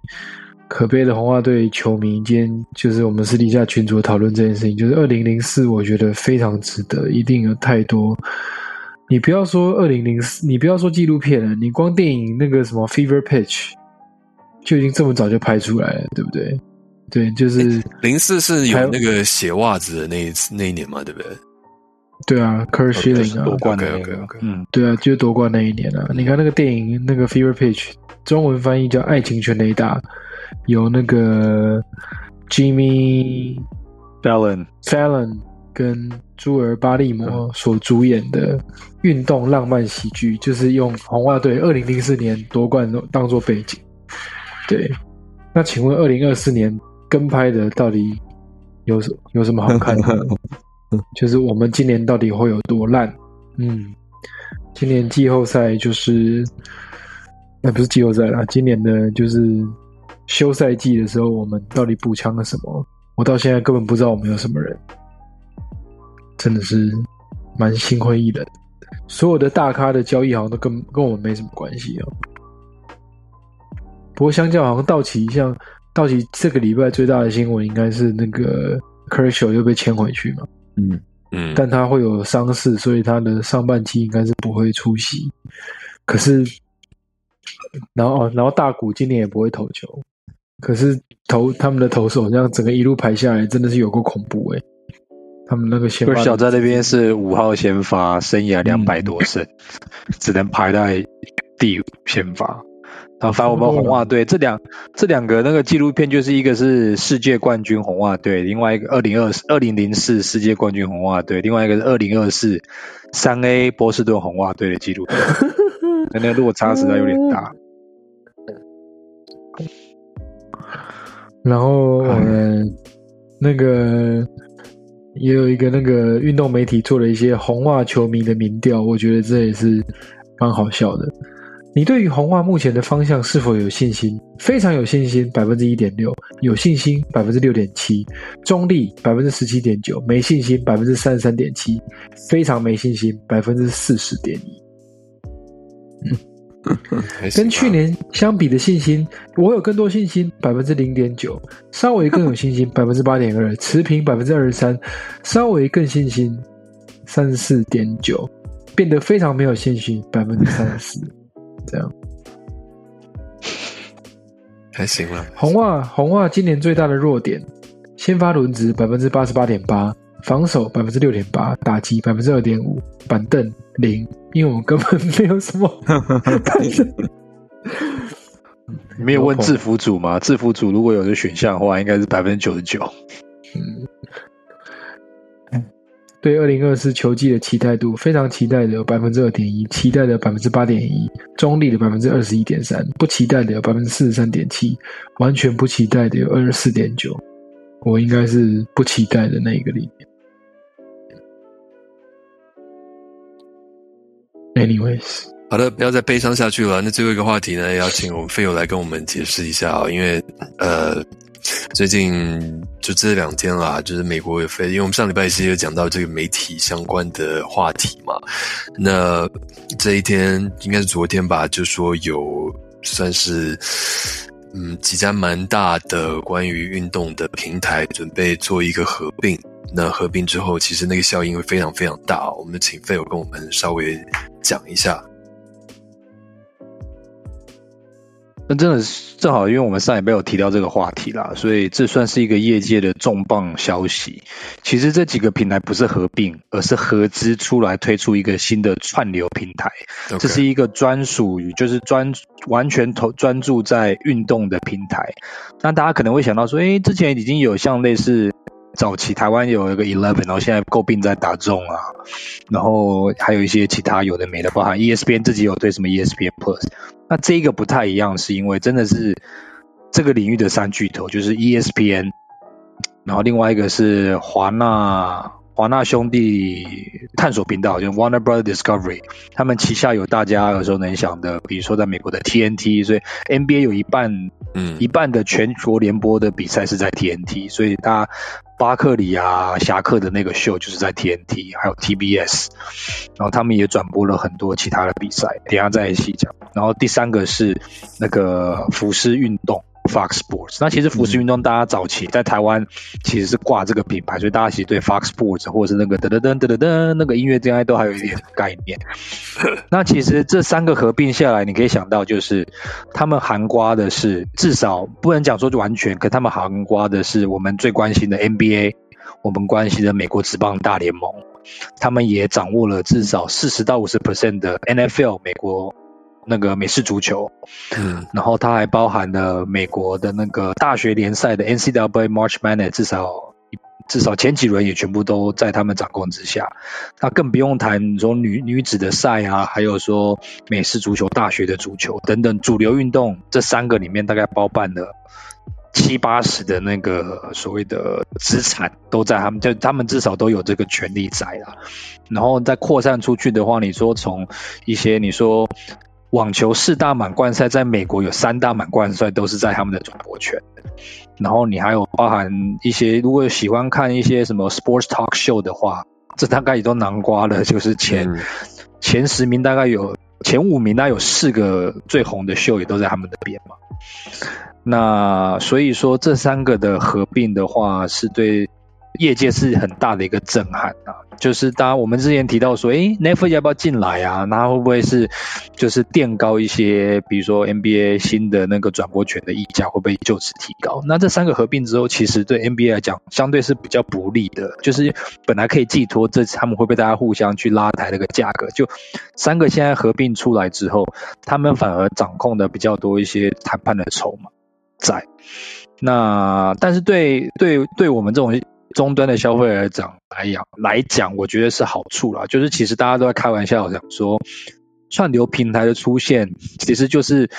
可悲的红袜队球迷间，就是我们私底下群组讨论这件事情，就是二零零四我觉得非常值得，一定有太多，你不要说二零零四，你不要说纪录片了，你光电影那个什么 Fever Pitch 就已经这么早就拍出来了，对不对？对，就是零四是有那个血袜子的 那, 那一年嘛，对不对？对啊 Curt Schilling 啊，夺冠那一年，嗯，对啊，就是夺冠那一年啊。你看那个电影那个 Fever Pitch 中文翻译叫爱情全雷达，有那个 Jimmy Fallon, Fallon 跟朱尔巴利摩所主演的运动浪漫喜剧，就是用红袜队二零零四年夺冠当作背景。对，那请问二零二四年跟拍的到底 有, 有什么好看的？就是我们今年到底会有多烂？嗯，今年季后赛就是，那、呃、不是季后赛啦，今年的就是。休赛季的时候我们到底补强了什么，我到现在根本不知道我们有什么人，真的是蛮心灰意冷的。所有的大咖的交易好像都 跟, 跟我们没什么关系哦。不过相较好像道奇，像道奇这个礼拜最大的新闻应该是那个 Kershaw 又被签回去嘛，嗯嗯，但他会有伤势，所以他的上半季应该是不会出席。可是然后然后大谷今年也不会投球。可是投他们的投手这样整个一路排下来，真的是有够恐怖哎、欸！他们那个先发的，小在那边是五号先发，生涯两百多胜、嗯，只能排在第五先发。然后反正我们红袜队这两这两个那个纪录片，就是一个是世界冠军红袜队，另外一个二零零四世界冠军红袜队，另外一个是二零二四 三 A 波士顿红袜队的纪录片，那那落差实在有点大。然后我们、嗯、那个也有一个那个运动媒体做了一些红袜球迷的民调，我觉得这也是蛮好笑的。你对于红袜目前的方向是否有信心？非常有信心 百分之一点六， 有信心 百分之六点七， 中立 百分之十七点九， 没信心 百分之三十三点七， 非常没信心 百分之四十点一。 嗯，跟去年相比的信心，我有更多信心 百分之零点九， 稍微更有信心 百分之八点二， 持平 百分之二十三， 稍微更信心 百分之三十四点九， 变得非常没有信心 百分之三十四。 这样还行了。红袜红袜今年最大的弱点，先发轮值 百分之八十八点八， 防守 百分之六点八， 打击 百分之二点五， 板凳零，因为我们根本没有什么。没有问制服组吗？制服组如果有的选项的话，应该是 百分之九十九。嗯，对二零二四球季的期待度，非常期待的有 百分之二点一， 期待的有 百分之八点一， 中立的 百分之二十一点三， 不期待的有 百分之四十三点七， 完全不期待的有 百分之二十四点九。 我应该是不期待的那一个里面。anyways， 好的，不要再悲伤下去了。那最后一个话题呢，也要请我们 Phil 来跟我们解释一下啊、哦，因为呃，最近就这两天啦，就是美国也非，因为我们上礼拜其实有讲到这个媒体相关的话题嘛。那这一天应该是昨天吧，就说有算是嗯几家蛮大的关于运动的平台准备做一个合并。那合并之后，其实那个效应会非常非常大、哦。我们请Phil跟我们稍微讲一下。那真的是正好因为我们上一辈有提到这个话题啦，所以这算是一个业界的重磅消息。其实这几个平台不是合并，而是合资出来推出一个新的串流平台、okay. 这是一个专属于就是专完全投专注在运动的平台。那大家可能会想到说，诶，之前已经有像类似早期台湾有一个十一，然后现在诟病在打中啊，然后还有一些其他有的没的，包含 E S P N 自己有对什么 E S P N Plus。那这个不太一样，是因为真的是这个领域的三巨头，就是 E S P N， 然后另外一个是华纳华纳兄弟探索频道，就是 Warner Brothers Discovery， 他们旗下有大家耳熟能详的，比如说在美国的 T N T， 所以 N B A 有一半、嗯、一半的全球联播的比赛是在 T N T， 所以他巴克里啊侠客的那个秀就是在 T N T， 还有 T B S， 然后他们也转播了很多其他的比赛，等一下再一起讲。然后第三个是那个福斯运动Fox Sports， 那其实福斯运动大家早期在台湾其实是挂这个品牌，所以大家其实对 Fox Sports 或者是那个噔噔噔噔噔那个音乐这样都还有一点概念。那其实这三个合并下来，你可以想到就是他们含瓜的是至少不能讲说完全，可他们含瓜的是我们最关心的 N B A， 我们关心的美国职棒大联盟，他们也掌握了至少 百分之四十到百分之五十 的 N F L 美国那个美式足球、嗯、然后它还包含了美国的那个大学联赛的 N C A A March Madness， 至少至少前几轮也全部都在他们掌控之下。那更不用谈说女女子的赛啊，还有说美式足球、大学的足球等等主流运动，这三个里面大概包办了七八十的那个所谓的资产都在他们，就他们至少都有这个权利在啦。然后再扩散出去的话，你说从一些你说网球四大满贯赛，在美国有三大满贯赛都是在他们的转播权，然后你还有包含一些如果喜欢看一些什么 sports talk show 的话，这大概也都囊括了，就是前、嗯、前十名大概有前五名大概有四个最红的秀也都在他们那边嘛。那所以说这三个的合并的话，是对业界是很大的一个震撼啊。就是当然我们之前提到说，诶 Netflix 要不要进来啊，那会不会是就是垫高一些比如说 N B A 新的那个转播权的溢价，会不会就此提高。那这三个合并之后，其实对 N B A 来讲相对是比较不利的，就是本来可以寄托这他们会被大家互相去拉抬那个价格，就三个现在合并出来之后，他们反而掌控的比较多一些谈判的筹码在。那但是对对对我们这种终端的消费来讲来讲我觉得是好处啦，就是其实大家都在开玩笑讲说，串流平台的出现其实就是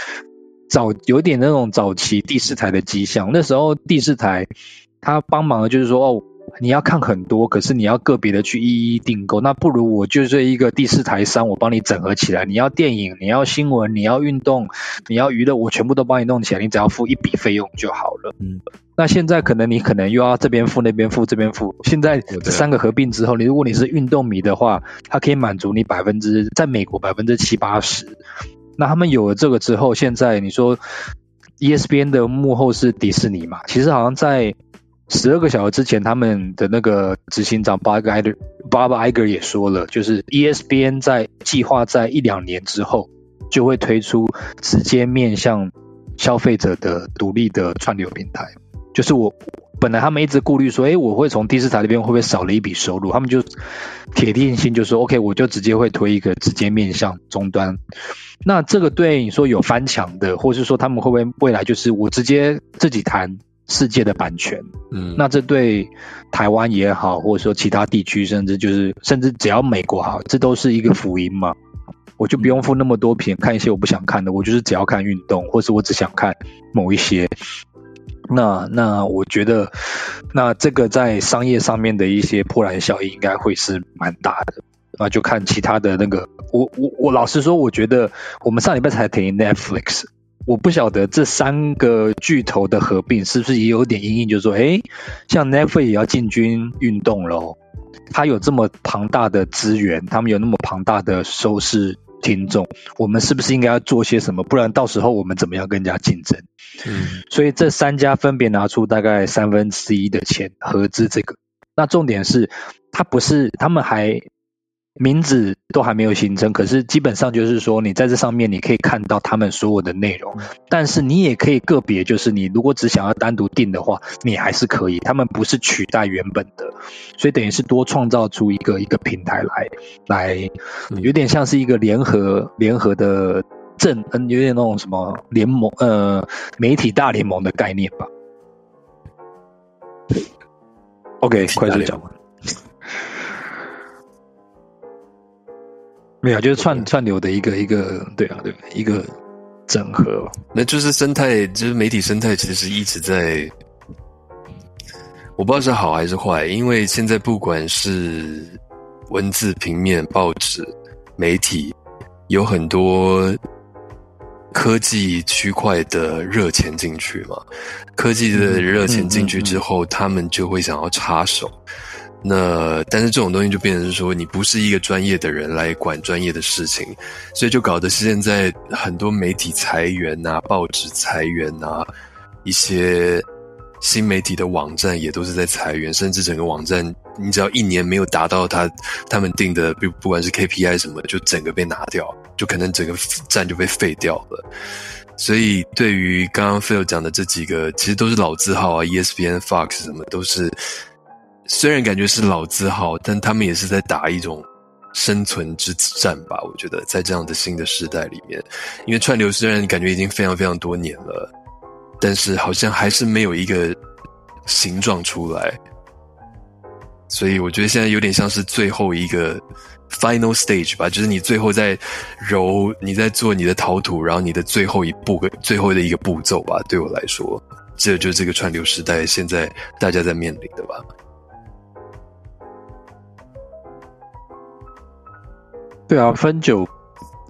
早有点那种早期第四台的迹象。那时候第四台他帮忙的就是说，哦，你要看很多，可是你要个别的去一一订购，那不如我就是一个第四台商，我帮你整合起来，你要电影，你要新闻，你要运动，你要娱乐，我全部都帮你弄起来，你只要付一笔费用就好了。嗯，那现在可能你可能又要这边付那边付这边付，现在这三个合并之后，你如果你是运动迷的话，它可以满足你百分之在美国百分之七八十。那他们有了这个之后，现在你说 E S P N 的幕后是迪士尼嘛？其实好像在十二个小时之前，他们的那个执行长 Bob Iger 也说了，就是 E S P N 在计划在一两年之后就会推出直接面向消费者的独立的串流平台。就是我本来他们一直顾虑说，诶，我会从第四台那边会不会少了一笔收入，他们就铁定性就说 OK， 我就直接会推一个直接面向终端。那这个对你说有翻墙的，或是说他们会不会未来就是我直接自己谈世界的版权，嗯，那这对台湾也好，或者说其他地区，甚至就是甚至只要美国好，这都是一个福音嘛。我就不用付那么多钱看一些我不想看的，我就是只要看运动，或是我只想看某一些。那那我觉得，那这个在商业上面的一些波澜效应应该会是蛮大的。那就看其他的那个，我我我老实说，我觉得我们上礼拜才提 Netflix。我不晓得这三个巨头的合并是不是也有点阴影，就是说，诶，像 Netflix 也要进军运动咯，他有这么庞大的资源，他们有那么庞大的收视听众，我们是不是应该要做些什么，不然到时候我们怎么样跟人家竞争。嗯，所以这三家分别拿出大概三分之一的钱合资这个。那重点是他不是他们还名字都还没有形成，可是基本上就是说你在这上面你可以看到他们所有的内容，但是你也可以个别，就是你如果只想要单独定的话你还是可以，他们不是取代原本的，所以等于是多创造出一个一个平台来来，有点像是一个联合联合的阵，有点那种什么联盟呃媒体大联盟的概念吧。 OK 快速讲完。没有，就是串串流的一个一个，对啊，对，一个整合吧。那就是生态，就是媒体生态，其实一直在，我不知道是好还是坏，因为现在不管是文字、平面、报纸、媒体，有很多科技区块的热钱进去嘛，科技的热钱进去之后，嗯嗯嗯嗯他们就会想要插手。那但是这种东西就变成是说你不是一个专业的人来管专业的事情，所以就搞得现在很多媒体裁员啊，报纸裁员啊，一些新媒体的网站也都是在裁员，甚至整个网站你只要一年没有达到他他们定的不不管是 K P I 什么的，就整个被拿掉，就可能整个站就被废掉了。所以对于刚刚 Phil 讲的这几个其实都是老字号啊， E S P N Fox 什么都是，虽然感觉是老字号，但他们也是在打一种生存之战吧，我觉得在这样的新的时代里面，因为串流虽然感觉已经非常非常多年了，但是好像还是没有一个形状出来，所以我觉得现在有点像是最后一个 final stage 吧，就是你最后在揉，你在做你的陶土，然后你的最后一步，最后的一个步骤吧，对我来说，这就是这个串流时代现在大家在面临的吧。对啊，分久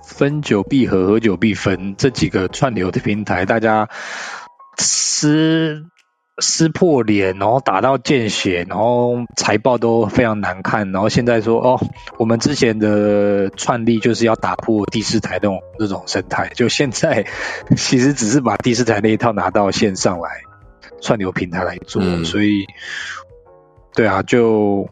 分久必合，合久必分，这几个串流的平台大家撕撕破脸，然后打到见血，然后财报都非常难看，然后现在说哦，我们之前的串力就是要打破第四台那种那种生态，就现在其实只是把第四台那一套拿到线上来串流平台来做、嗯、所以对啊，就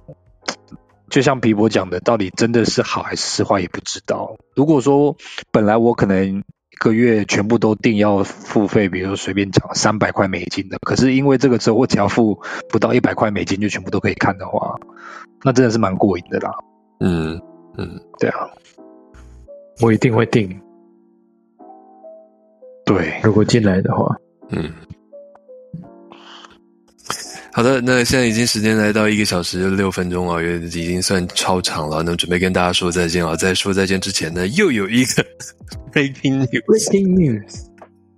就像皮博讲的，到底真的是好还是坏也不知道。如果说本来我可能一个月全部都定要付费，比如说随便讲三百块美金的，可是因为这个时候我只要付不到一百块美金就全部都可以看的话，那真的是蛮过瘾的啦。嗯嗯，对啊，我一定会定。对，如果进来的话，嗯。好的，那现在已经时间来到一个小时六分钟啊，也已经算超长了。那准备跟大家说再见啊，在说再见之前呢，又有一个 breaking news。breaking news。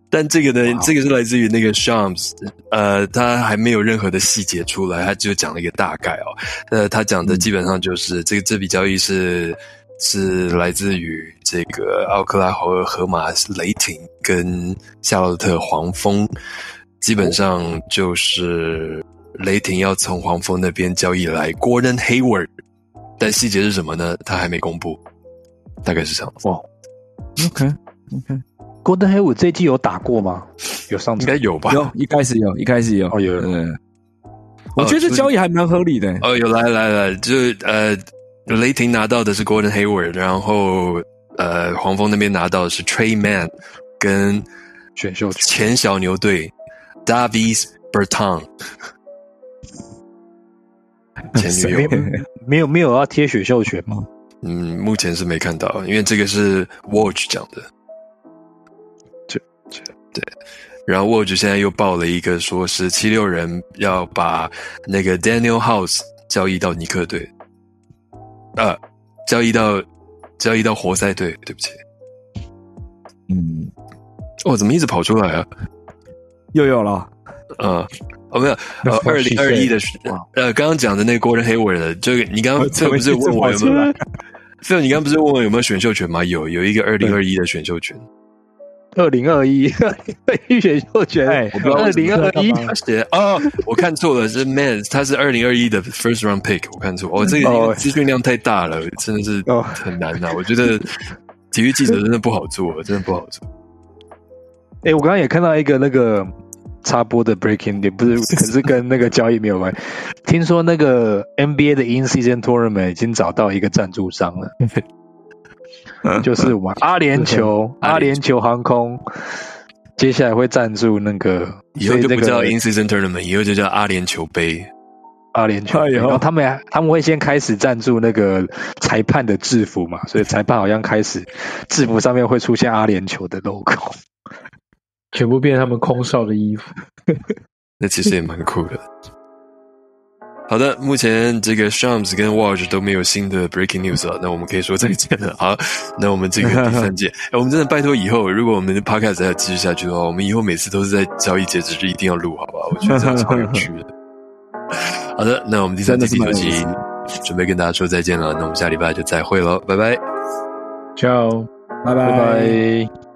但这个呢， wow. 这个是来自于那个 Shams， 呃，他还没有任何的细节出来，他只有讲了一个大概哦。呃，他讲的基本上就是这个这笔交易是是来自于这个奥克拉荷荷马雷霆跟夏洛特黄蜂，基本上就是。雷霆要从黄蜂那边交易来 Gordon Hayward， 但细节是什么呢？他还没公布，大概是这样。哇 ，OK OK， Gordon Hayward 这一季有打过吗？有上场？应该有吧？有，一开始有，一开始有。哦，有。嗯、我觉得这交易还蛮合理的、欸。哦，有来来来，就呃，雷霆拿到的是 Gordon Hayward， 然后呃，黄蜂那边拿到的是 Trey Mann 跟选秀前小牛队 Davis Bertans。前女友没有没有要贴选秀权吗？嗯，目前是没看到，因为这个是 Woj 讲的。对对，然后 Woj 现在又报了一个，说是七六人要把那个 Daniel House 交易到尼克队，啊，交易到交易到活塞队，对不起。嗯，哦，怎么一直跑出来啊？又有了，嗯。哦，没有，呃，二零二一的，呃，刚刚讲的那个 Gordon Hayward 的，就你刚刚不是问我有没有？Phil，你刚刚不是问我有没有选秀权吗？有，有一个二零二一的选秀权。二零二一，二零二一选秀权，哎，二零二一写哦，我看错了，是 Man， 他是二零二一的 first round pick， 我看错，哦，这个资讯量太大了，真的是很难啊，我觉得体育记者真的不好做，真的不好做。哎，我刚刚也看到一个那个。插播的 breaking 也不是，可是跟那个交易没有关系。听说那个 N B A 的 In Season Tournament 已经找到一个赞助商了，就是我们阿联酋阿联酋航空接下来会赞助那个，以后就不叫 In Season Tournament， 以后就叫阿联酋杯。阿联酋，哎、然后他们他们会先开始赞助那个裁判的制服嘛，所以裁判好像开始制服上面会出现阿联酋的 logo， 全部变成他们空少的衣服。那其实也蛮酷的。好的，目前这个 Shams 跟 Watch 都没有新的 breaking news 啊，那我们可以说再见了。好，那我们这个第三届、欸，我们真的拜托以后，如果我们的 podcast 还要继续下去的话，我们以后每次都是在交易截止日一定要录，好吧？我觉得这样超有趣的。好的，那我们第三季第九集准备跟大家说再见了，那我们下礼拜就再会了，拜拜， Ciao， 拜拜。